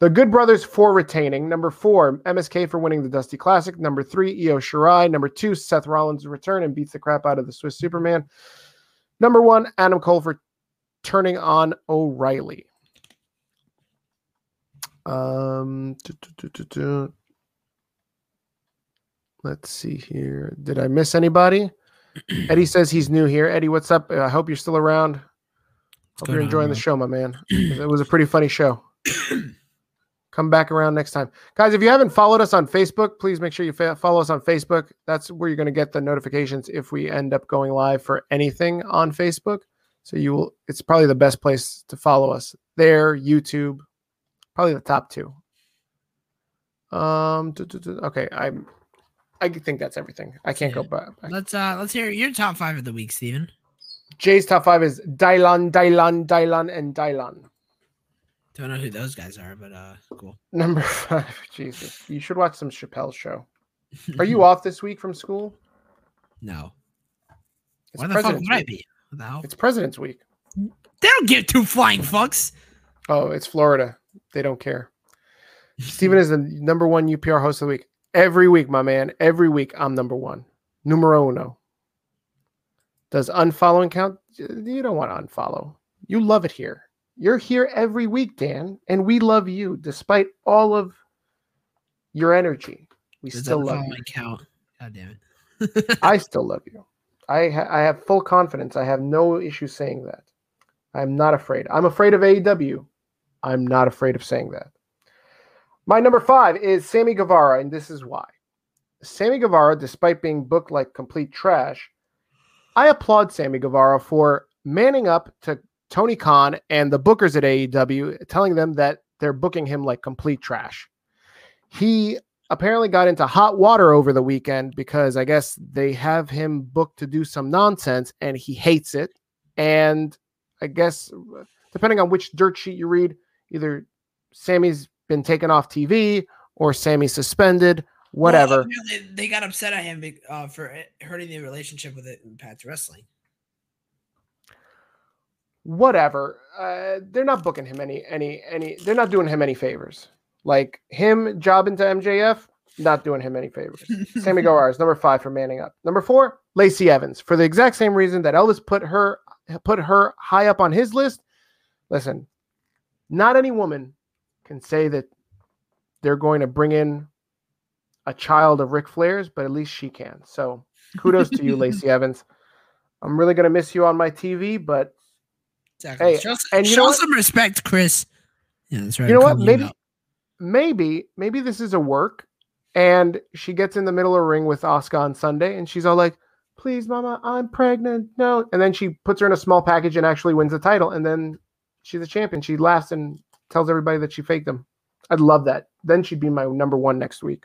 The Good Brothers for retaining. Number four, MSK for winning the Dusty Classic. Number three, Io Shirai. Number two, Seth Rollins return and beats the crap out of the Swiss Superman. Number one, Adam Cole for turning on O'Reilly. Let's see here. Did I miss anybody? Eddie says he's new here. Eddie, what's up? I hope you're still around. Hope you're enjoying the show, my man. It was a pretty funny show. Come back around next time. Guys, if you haven't followed us on Facebook, please make sure you follow us on Facebook. That's where you're going to get the notifications if we end up going live for anything on Facebook. So it's probably the best place to follow us. There, YouTube, probably the top two. Okay, I think that's everything. I can't go back. Let's hear your top five of the week, Steven. Jay's top five is Dylan, Dylan, Dylan, and Dylan. Don't know who those guys are, but cool. Number five, Jesus. You should watch some Chappelle's Show. Are you off this week from school? No. It's Why the fuck would I be? No. It's President's Week. They don't give two flying fucks. Oh, it's Florida. They don't care. Steven is the number one UPR host of the week. Every week, my man. Every week, I'm number one. Numero uno. Does unfollowing count? You don't want to unfollow. You love it here. You're here every week, Dan, and we love you despite all of your energy. We still love you. Count. God damn it. I still love you. I have full confidence. I have no issue saying that. I'm not afraid. I'm afraid of AEW. I'm not afraid of saying that. My number five is Sammy Guevara, and this is why. Sammy Guevara, despite being booked like complete trash, I applaud Sammy Guevara for manning up to Tony Khan and the bookers at AEW, telling them that they're booking him like complete trash. He apparently got into hot water over the weekend because I guess they have him booked to do some nonsense and he hates it. And I guess depending on which dirt sheet you read, either Sammy's been taken off TV or Sammy's suspended, whatever. Well, they got upset at him for hurting the relationship with Impact Wrestling. Whatever, they're not booking him any. They're not doing him any favors. Like him jobbing to MJF, not doing him any favors. Sammy Guevara is number five for manning up. Number four, Lacey Evans, for the exact same reason that Elvis put her high up on his list. Listen, not any woman can say that they're going to bring in a child of Ric Flair's, but at least she can. So kudos to you, Lacey Evans. I'm really gonna miss you on my TV, but. Exactly. Hey, show some respect, Chris. Yeah, that's right. You know what? Maybe this is a work, and she gets in the middle of a ring with Asuka on Sunday, and she's all like, "Please, Mama, I'm pregnant." No, and then she puts her in a small package and actually wins the title, and then she's a champion. She laughs and tells everybody that she faked them. I'd love that. Then she'd be my number one next week.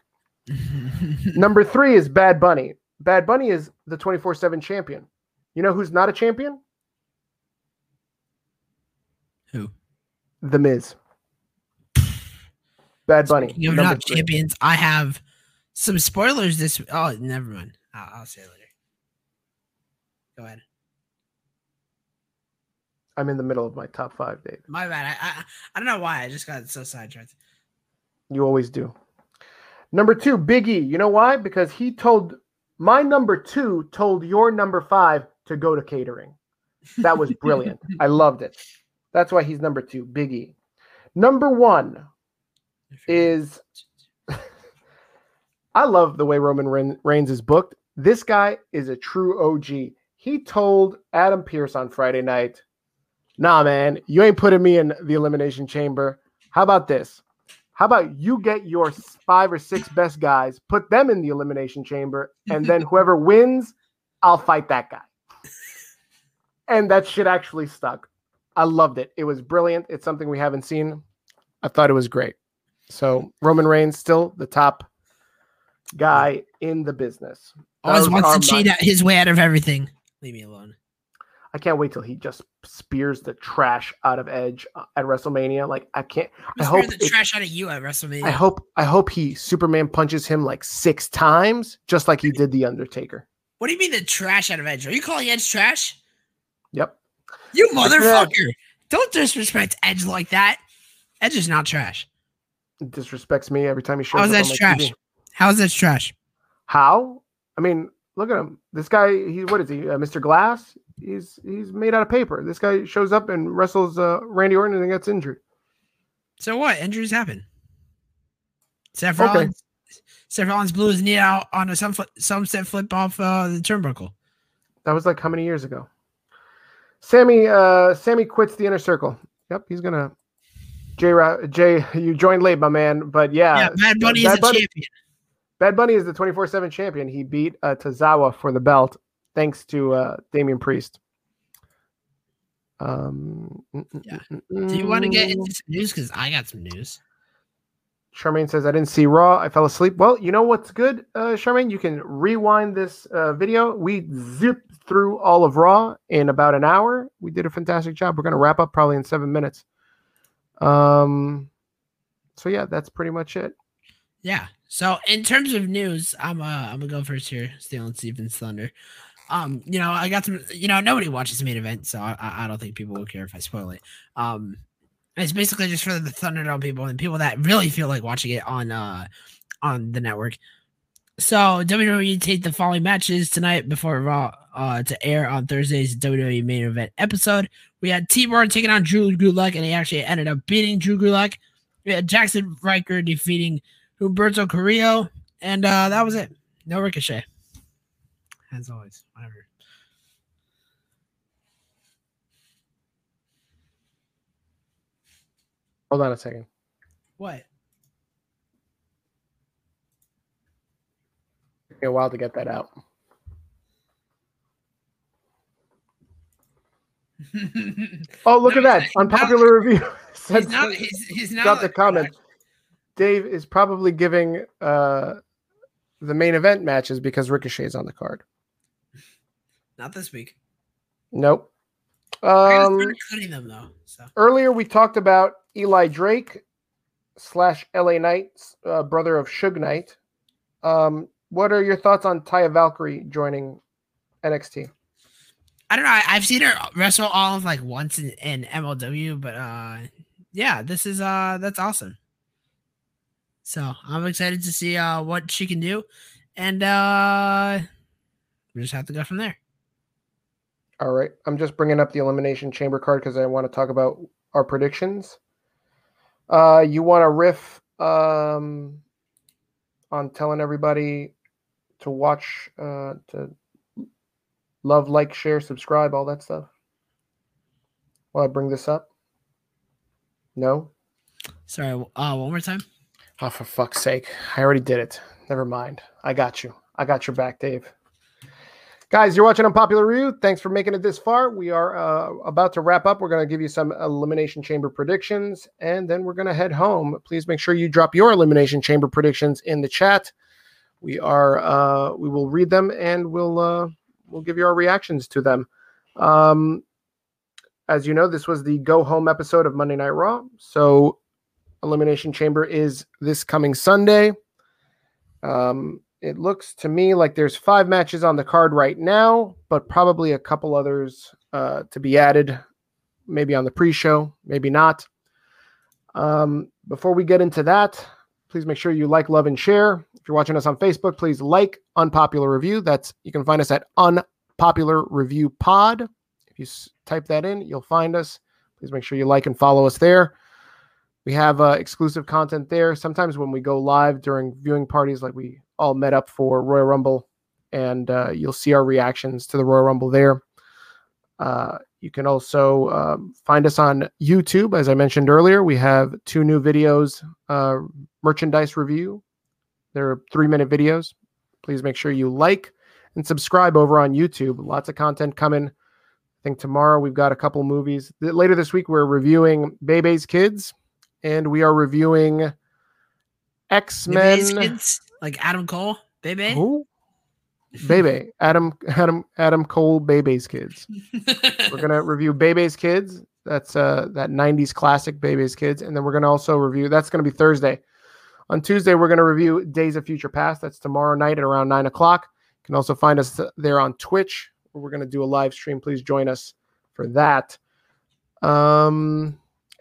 Number three is Bad Bunny. Bad Bunny is the 24/7 champion. You know who's not a champion? Who? The Miz. Bad Bunny. Speaking of not champions, I have some spoilers this week. Oh, never mind. I'll say it later. Go ahead. I'm in the middle of my top five, Dave. My bad. I don't know why. I just got so sidetracked. You always do. Number two, Big E. You know why? Because he told my number two told your number five to go to catering. That was brilliant. I loved it. That's why he's number two, Big E. Number one is I love the way Roman Reigns is booked. This guy is a true OG. He told Adam Pearce on Friday night, "Nah, man, you ain't putting me in the Elimination Chamber. How about this? How about you get your 5 or 6 best guys, put them in the Elimination Chamber, and then whoever wins, I'll fight that guy." And that shit actually stuck. I loved it. It was brilliant. It's something we haven't seen. I thought it was great. So Roman Reigns, still the top guy in the business. Always wants to cheat his way out of everything. Leave me alone. I can't wait till he just spears the trash out of Edge at WrestleMania. Like I can't. I hope the trash out of you at WrestleMania. I hope he Superman punches him like 6 times, just like he did the Undertaker. What do you mean the trash out of Edge? Are you calling Edge trash? Yep. You motherfucker! Don't disrespect Edge like that. Edge is not trash. It disrespects me every time he shows up. How's that trash? How's that trash? How? I mean, look at him. This guy. He what is he? Mr. Glass. He's made out of paper. This guy shows up and wrestles Randy Orton and gets injured. So what? Injuries happen. Seth Rollins blew his knee out on a sunset flip off the turnbuckle. That was like how many years ago? Sammy quits the Inner Circle. Yep, he's gonna. Jay, you joined late, my man. But yeah Bad Bunny is a champion. Bad Bunny is the 24/7 champion. He beat Tozawa for the belt. Thanks to Damian Priest. Do you want to get into some news? Because I got some news. Charmaine says, "I didn't see Raw. I fell asleep." Well, you know what's good, Charmaine? You can rewind this video. We zipped through all of Raw in about an hour. We did a fantastic job. We're going to wrap up probably in 7 minutes. So, yeah, that's pretty much it. Yeah. So, in terms of news, I'm going to go first here. Stealing Stephen's thunder. You know, I got some, you know, nobody watches the main event, so I don't think people will care if I spoil it. It's basically just for the Thunderdome people and people that really feel like watching it on the network. So WWE taped the following matches tonight before Raw to air on Thursday's WWE main event episode. We had T-Bar taking on Drew Gulak, and he actually ended up beating Drew Gulak. We had Jackson Riker defeating Humberto Carrillo, and that was it. No Ricochet. As always, whatever. Hold on a second. What? Took me a while to get that out. Oh, look at that. Unpopular review. Got the comment. Dave is probably giving the main event matches because Ricochet's on the card. Not this week. Nope. Including them though. So. Earlier we talked about Eli Drake / LA Knight, brother of Suge Knight. What are your thoughts on Taya Valkyrie joining NXT? I don't know. I've seen her wrestle all of like once in MLW, but yeah, this is that's awesome. So I'm excited to see what she can do, and we just have to go from there. All right. I'm just bringing up the Elimination Chamber card because I want to talk about our predictions. You want to riff on telling everybody to watch, to love, like, share, subscribe, all that stuff? While I bring this up? No? Sorry. One more time? Oh, for fuck's sake. I already did it. Never mind. I got you. I got your back, Dave. Guys, you're watching Unpopular Review. Thanks for making it this far. We are about to wrap up. We're going to give you some Elimination Chamber predictions, and then we're going to head home. Please make sure you drop your Elimination Chamber predictions in the chat. we are we will read them and we'll give you our reactions to them. As you know, this was the go home episode of Monday Night Raw. So Elimination Chamber is this coming Sunday. It looks to me like there's 5 matches on the card right now, but probably a couple others to be added, maybe on the pre-show, maybe not. Before we get into that, please make sure you like, love, and share. If you're watching us on Facebook, please like Unpopular Review. You can find us at Unpopular Review Pod. If you type that in, you'll find us. Please make sure you like and follow us there. We have exclusive content there. Sometimes when we go live during viewing parties, like we all met up for Royal Rumble, and you'll see our reactions to the Royal Rumble there. You can also find us on YouTube. As I mentioned earlier, we have 2 new videos, merchandise review. They're 3-minute videos. Please make sure you like and subscribe over on YouTube. Lots of content coming. I think tomorrow we've got a couple movies. Later this week, we're reviewing Bebe's Kids. And we are reviewing X-Men, like Adam Cole, Bebe. Ooh. Bebe, Adam Cole, Bebe's Kids. We're gonna review Bebe's Kids. That's that '90s classic, Bebe's Kids. And then we're gonna also review. That's gonna be Thursday. On Tuesday, we're gonna review Days of Future Past. That's tomorrow night at around 9:00. You can also find us there on Twitch, where we're gonna do a live stream. Please join us for that.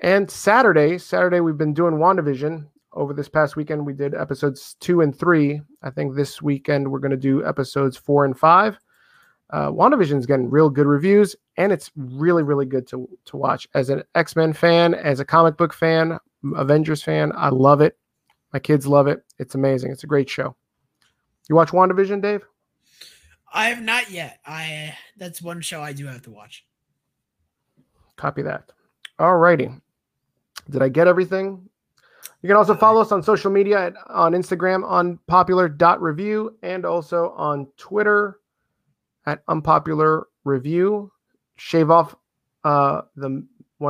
And Saturday, we've been doing WandaVision. Over this past weekend, we did episodes 2 and 3. I think this weekend we're going to do episodes 4 and 5. WandaVision's getting real good reviews, and it's really, really good to watch. As an X-Men fan, as a comic book fan, Avengers fan, I love it. My kids love it. It's amazing. It's a great show. You watch WandaVision, Dave? I have not yet. That's one show I do have to watch. Copy that. All righty. Did I get everything? You can also follow us on social media on Instagram, unpopular.review, and also on Twitter at unpopularreview. Shave off one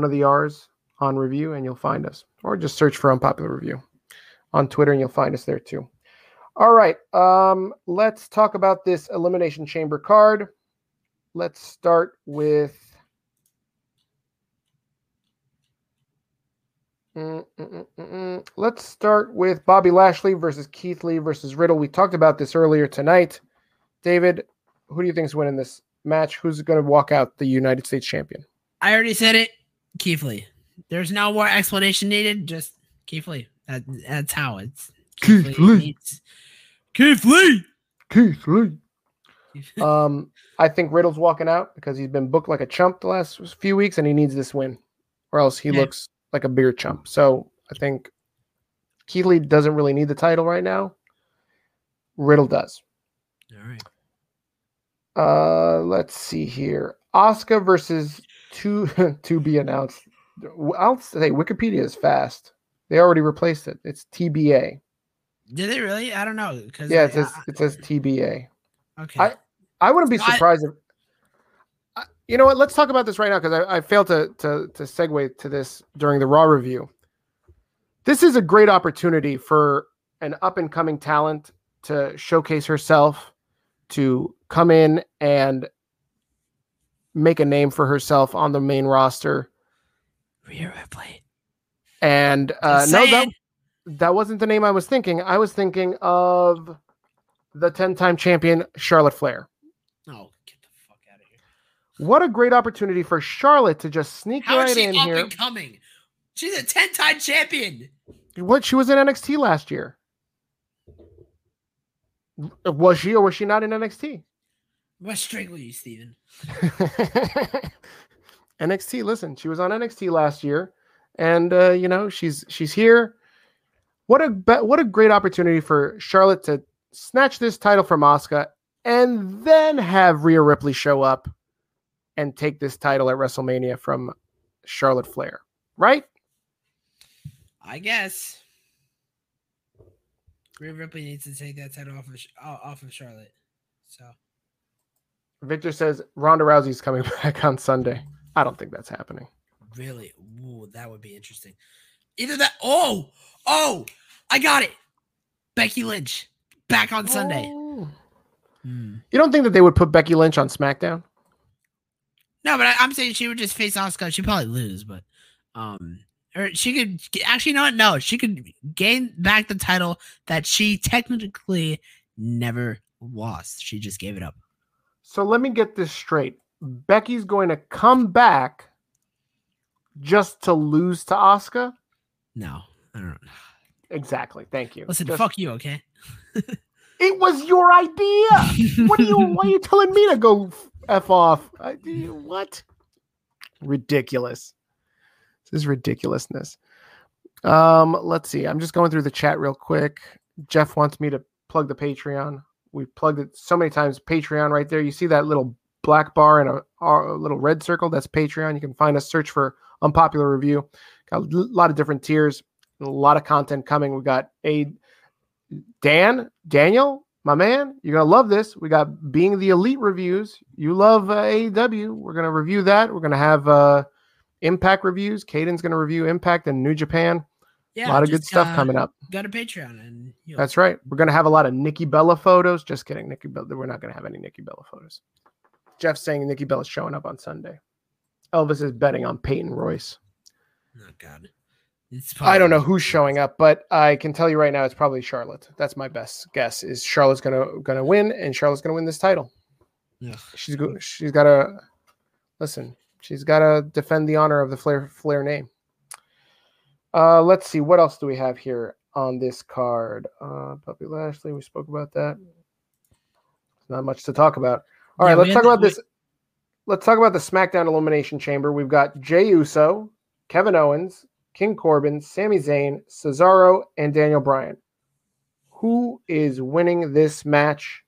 of the R's on review, and you'll find us. Or just search for Unpopular Review on Twitter, and you'll find us there too. All right. Let's talk about this Elimination Chamber card. Let's start with... Let's start with Bobby Lashley versus Keith Lee versus Riddle. We talked about this earlier tonight. David, who do you think is winning this match? Who's going to walk out the United States champion? I already said it. Keith Lee. There's no more explanation needed. Just Keith Lee. That's how it's. Keith Lee. Keith Lee. Keith Lee. I think Riddle's walking out because he's been booked like a chump the last few weeks, and he needs this win, or else he looks like a bigger chump. So I think Keith Lee doesn't really need the title right now. Riddle does. All right. Let's see here. Asuka versus to be announced. I'll say Wikipedia is fast. They already replaced it. It's TBA. Did they really? I don't know. Yeah, it says TBA. Okay. I wouldn't be surprised if... You know what? Let's talk about this right now because I failed to segue to this during the Raw review. This is a great opportunity for an up-and-coming talent to showcase herself, to come in and make a name for herself on the main roster. Rhea Ripley. And no, that wasn't the name I was thinking. I was thinking of the 10-time champion Charlotte Flair. Oh. What a great opportunity for Charlotte to just sneak right in here. How is she up and coming? She's a 10-time champion. What? She was in NXT last year. Was she or was she not in NXT? I'm going to strangle you, Steven. NXT, listen, she was on NXT last year. And, you know, she's here. What a great opportunity for Charlotte to snatch this title from Asuka and then have Rhea Ripley show up and take this title at WrestleMania from Charlotte Flair, right? I guess. Rhea Ripley needs to take that title off of Charlotte. So, Victor says Ronda Rousey's coming back on Sunday. I don't think that's happening. Really? Ooh, that would be interesting. Either that. Oh, I got it. Becky Lynch. back on Sunday. You don't think that they would put Becky Lynch on SmackDown? No, but I'm saying she would just face Asuka. She'd probably lose, but or she could actually not. No, she could gain back the title that she technically never lost. She just gave it up. So let me get this straight. Becky's going to come back just to lose to Asuka? No, I don't know. Exactly. Thank you. Listen, fuck you, okay? It was your idea. Why are you telling me to go F off? What? Ridiculous. This is ridiculousness. Let's see. I'm just going through the chat real quick. Jeff wants me to plug the Patreon. We've plugged it so many times. Patreon right there. You see that little black bar and a little red circle? That's Patreon. You can find us. Search for Unpopular Review. Got a lot of different tiers. A lot of content coming. We got Daniel, my man, you're going to love this. We got Being the Elite reviews. You love AEW. We're going to review that. We're going to have Impact reviews. Caden's going to review Impact and New Japan. Yeah, a lot of good stuff coming up. Got a Patreon. And that's right. We're going to have a lot of Nikki Bella photos. Just kidding. We're not going to have any Nikki Bella photos. Jeff's saying Nikki Bella's showing up on Sunday. Elvis is betting on Peyton Royce. Oh, God. I don't know who's showing up, but I can tell you right now, it's probably Charlotte. That's my best guess. Is Charlotte's gonna win, and Charlotte's gonna win this title. Yeah, she's gotta listen. She's gotta defend the honor of the Flair name. Let's see, what else do we have here on this card? Bobby Lashley, we spoke about that. Not much to talk about. All right, let's talk about this. Let's talk about the SmackDown Elimination Chamber. We've got Jey Uso, Kevin Owens, King Corbin, Sami Zayn, Cesaro, and Daniel Bryan. Who is winning this match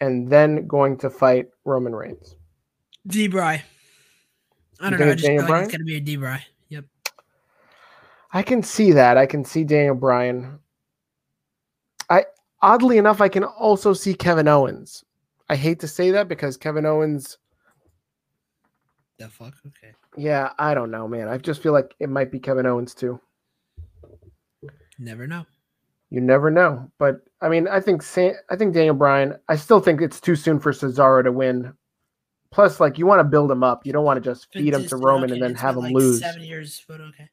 and then going to fight Roman Reigns? D-Bry. I don't know. I just feel like it's going to be a D-Bry. Yep. I can see that. I can see Daniel Bryan. Oddly enough, I can also see Kevin Owens. I hate to say that because Kevin Owens... The fuck? Okay. Yeah, I don't know, man. I just feel like it might be Kevin Owens too. Never know. You never know. But I mean, I think Daniel Bryan. I still think it's too soon for Cesaro to win. Plus, like, you want to build him up. You don't want to just feed him to Roman and then have him lose. 7 years, but okay.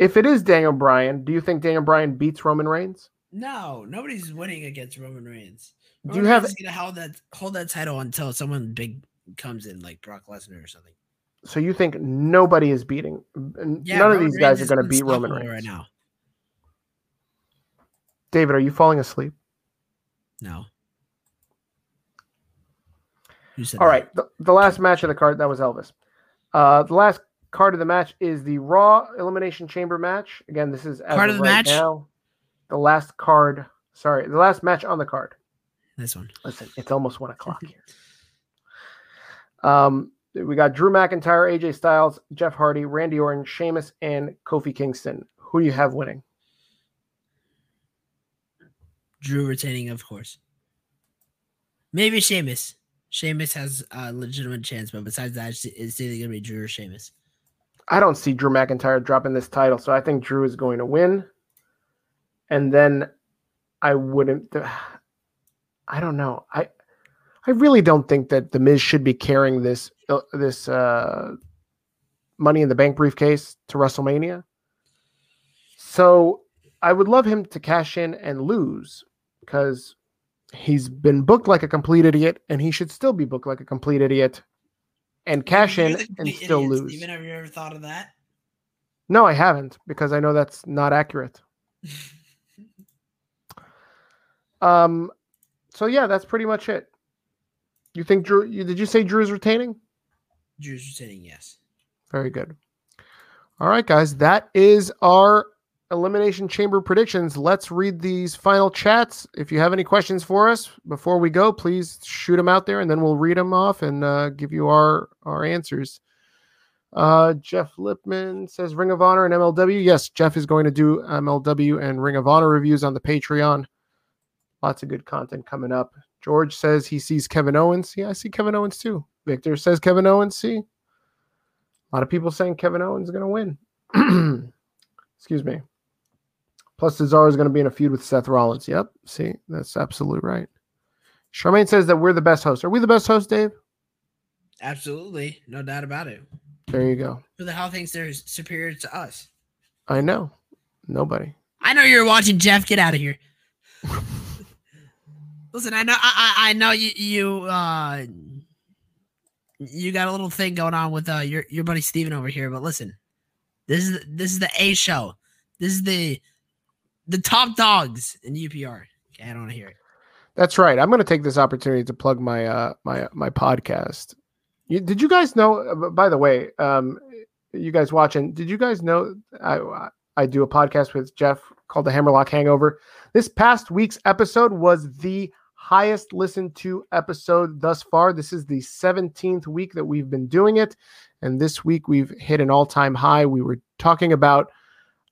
If it is Daniel Bryan, do you think Daniel Bryan beats Roman Reigns? No, nobody's winning against Roman Reigns. Do you have to hold that title until someone big comes in, like Brock Lesnar or something? So you think nobody is beating? Yeah, none of these guys are going to beat Roman Reigns right now. David, are you falling asleep? No. All right. The last match of the card, that was Elvis. The last card of the match is the Raw Elimination Chamber match. Again, this is part of the match. The last card. Sorry, the last match on the card. This one. Listen, it's almost 1 o'clock here. We got Drew McIntyre, AJ Styles, Jeff Hardy, Randy Orton, Sheamus, and Kofi Kingston. Who do you have winning? Drew retaining, of course. Maybe Sheamus. Sheamus has a legitimate chance, but besides that, it's either going to be Drew or Sheamus. I don't see Drew McIntyre dropping this title, so I think Drew is going to win. And then I wouldn't... I don't know. I really don't think that The Miz should be carrying this Money in the Bank briefcase to WrestleMania. So I would love him to cash in and lose because he's been booked like a complete idiot, and he should still be booked like a complete idiot and cash in and still lose. Even have you ever thought of that? No, I haven't, because I know that's not accurate. So yeah, that's pretty much it. You think Drew? Did you say Drew's retaining? Drew's retaining, yes. Very good. All right, guys, that is our Elimination Chamber predictions. Let's read these final chats. If you have any questions for us before we go, please shoot them out there, and then we'll read them off and give you our answers. Jeff Lipman says Ring of Honor and MLW. Yes, Jeff is going to do MLW and Ring of Honor reviews on the Patreon. Lots of good content coming up. George says he sees Kevin Owens. Yeah, I see Kevin Owens too. Victor says Kevin Owens. See, a lot of people saying Kevin Owens is going to win. Excuse me. Plus, Cesaro is going to be in a feud with Seth Rollins. Yep. See, that's absolutely right. Charmaine says that we're the best host. Are we the best host, Dave? Absolutely. No doubt about it. There you go. Who the hell thinks they're superior to us? I know. Nobody. I know you're watching, Jeff. Get out of here. Listen, I know I know you got a little thing going on with your buddy Steven over here, but listen, this is the A show. This is the top dogs in UPR. Okay, I don't want to hear it. That's right. I'm going to take this opportunity to plug my my podcast. Did you guys know? By the way, you guys watching? Did you guys know I do a podcast with Jeff called The Hammerlock Hangover? This past week's episode was the highest listened to episode thus far. This is the 17th week that we've been doing it, and this week we've hit an all-time high. We were talking about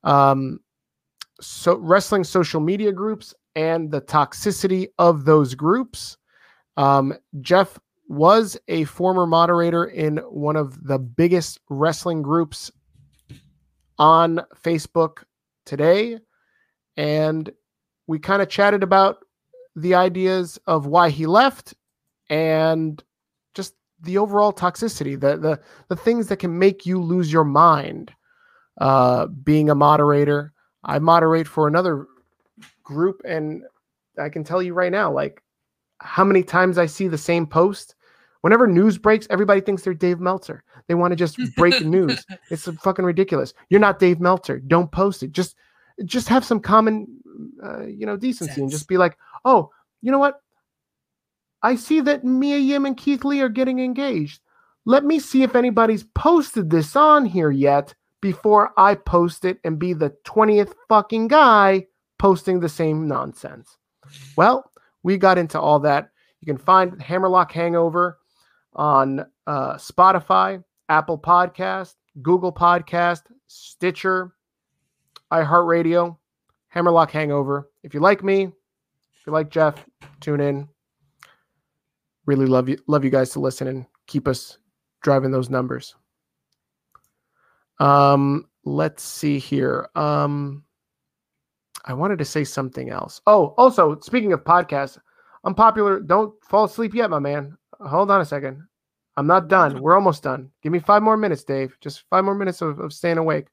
wrestling social media groups and the toxicity of those groups. Jeff was a former moderator in one of the biggest wrestling groups on Facebook today. And we kind of chatted about the ideas of why he left and just the overall toxicity, the things that can make you lose your mind being a moderator. I moderate for another group, and I can tell you right now, like, how many times I see the same post. Whenever news breaks, everybody thinks they're Dave Meltzer. They want to just break news. It's fucking ridiculous. You're not Dave Meltzer. Don't post it. Just have some common, decency sense, and just be like, oh, you know what? I see that Mia Yim and Keith Lee are getting engaged. Let me see if anybody's posted this on here yet before I post it and be the 20th fucking guy posting the same nonsense. Well, we got into all that. You can find Hammerlock Hangover on Spotify, Apple Podcast, Google Podcast, Stitcher, iHeartRadio. Hammerlock Hangover. If you like me, if you like Jeff, tune in. Really love you guys to listen and keep us driving those numbers. Let's see here. I wanted to say something else. Oh, also, speaking of podcasts, Unpopular, don't fall asleep yet, my man. Hold on a second. I'm not done. We're almost done. Give me 5 more minutes, Dave. Just 5 more minutes of staying awake.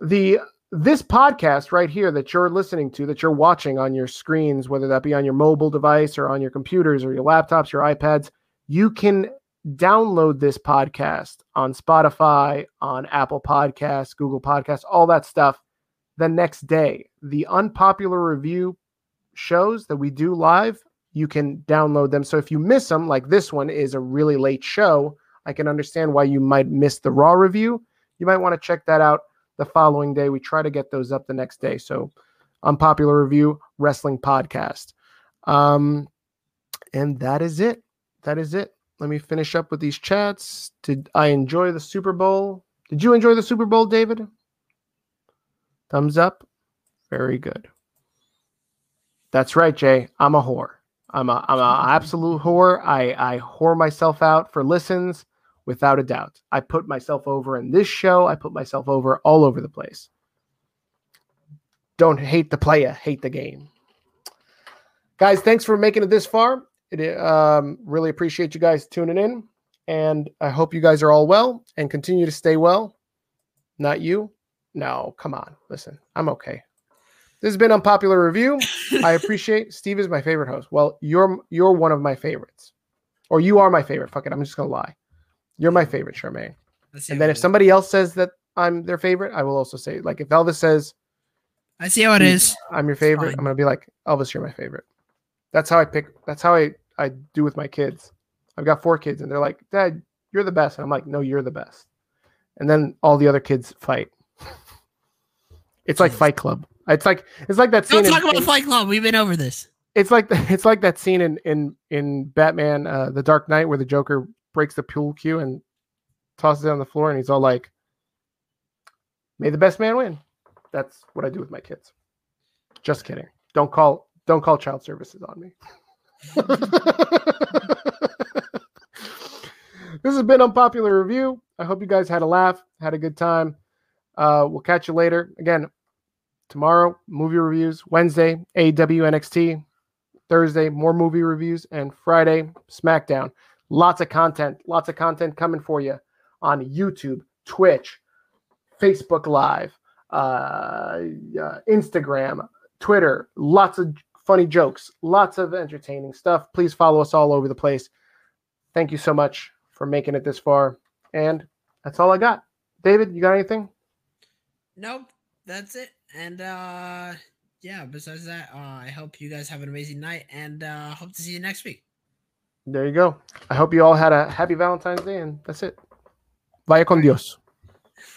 This podcast right here that you're listening to, that you're watching on your screens, whether that be on your mobile device or on your computers or your laptops, your iPads, you can download this podcast on Spotify, on Apple Podcasts, Google Podcasts, all that stuff. The next day, the Unpopular Review shows that we do live, you can download them. So if you miss them, like this one is a really late show, I can understand why you might miss the Raw review. You might want to check that out the following day. We try to get those up the next day. So Unpopular Review, wrestling podcast. And that is it. That is it. Let me finish up with these chats. Did I enjoy the Super Bowl? Did you enjoy the Super Bowl, David? Thumbs up. Very good. That's right, Jay. I'm a whore. I'm a absolute whore. I whore myself out for listens without a doubt. I put myself over in this show. I put myself over all over the place. Don't hate the player, hate the game. Guys, thanks for making it this far. Really appreciate you guys tuning in. And I hope you guys are all well and continue to stay well. Not you. No, come on. Listen, I'm okay. This has been Unpopular Review. I appreciate Steve is my favorite host. Well, you're one of my favorites. Or you are my favorite. Fuck it. I'm just going to lie. You're my favorite, Charmaine. And then if somebody else says that I'm their favorite, I will also say, like, if Elvis says, I see how it is, I'm your favorite, I'm going to be like, Elvis, you're my favorite. That's how I pick. That's how I do with my kids. I've got 4 kids and they're like, Dad, you're the best. And I'm like, no, you're the best. And then all the other kids fight. It's like Fight Club. It's like that scene. Don't talk about Fight Club. We've been over this. It's like that scene in Batman, The Dark Knight, where the Joker breaks the pool cue and tosses it on the floor, and he's all like, "May the best man win." That's what I do with my kids. Just kidding. Don't call child services on me. This has been Unpopular Review. I hope you guys had a laugh, had a good time. We'll catch you later. Again, Tomorrow, movie reviews. Wednesday, AEW NXT. Thursday, more movie reviews. And Friday, SmackDown. Lots of content coming for you on YouTube, Twitch, Facebook Live, Instagram, Twitter. Lots of funny jokes, lots of entertaining stuff. Please follow us all over the place. Thank you so much for making it this far. And that's all I got. David, you got anything? Nope, that's it. And yeah, besides that, I hope you guys have an amazing night, and hope to see you next week. There you go. I hope you all had a happy Valentine's Day, and that's it. Vaya con Dios.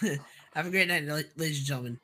Have a great night, ladies and gentlemen.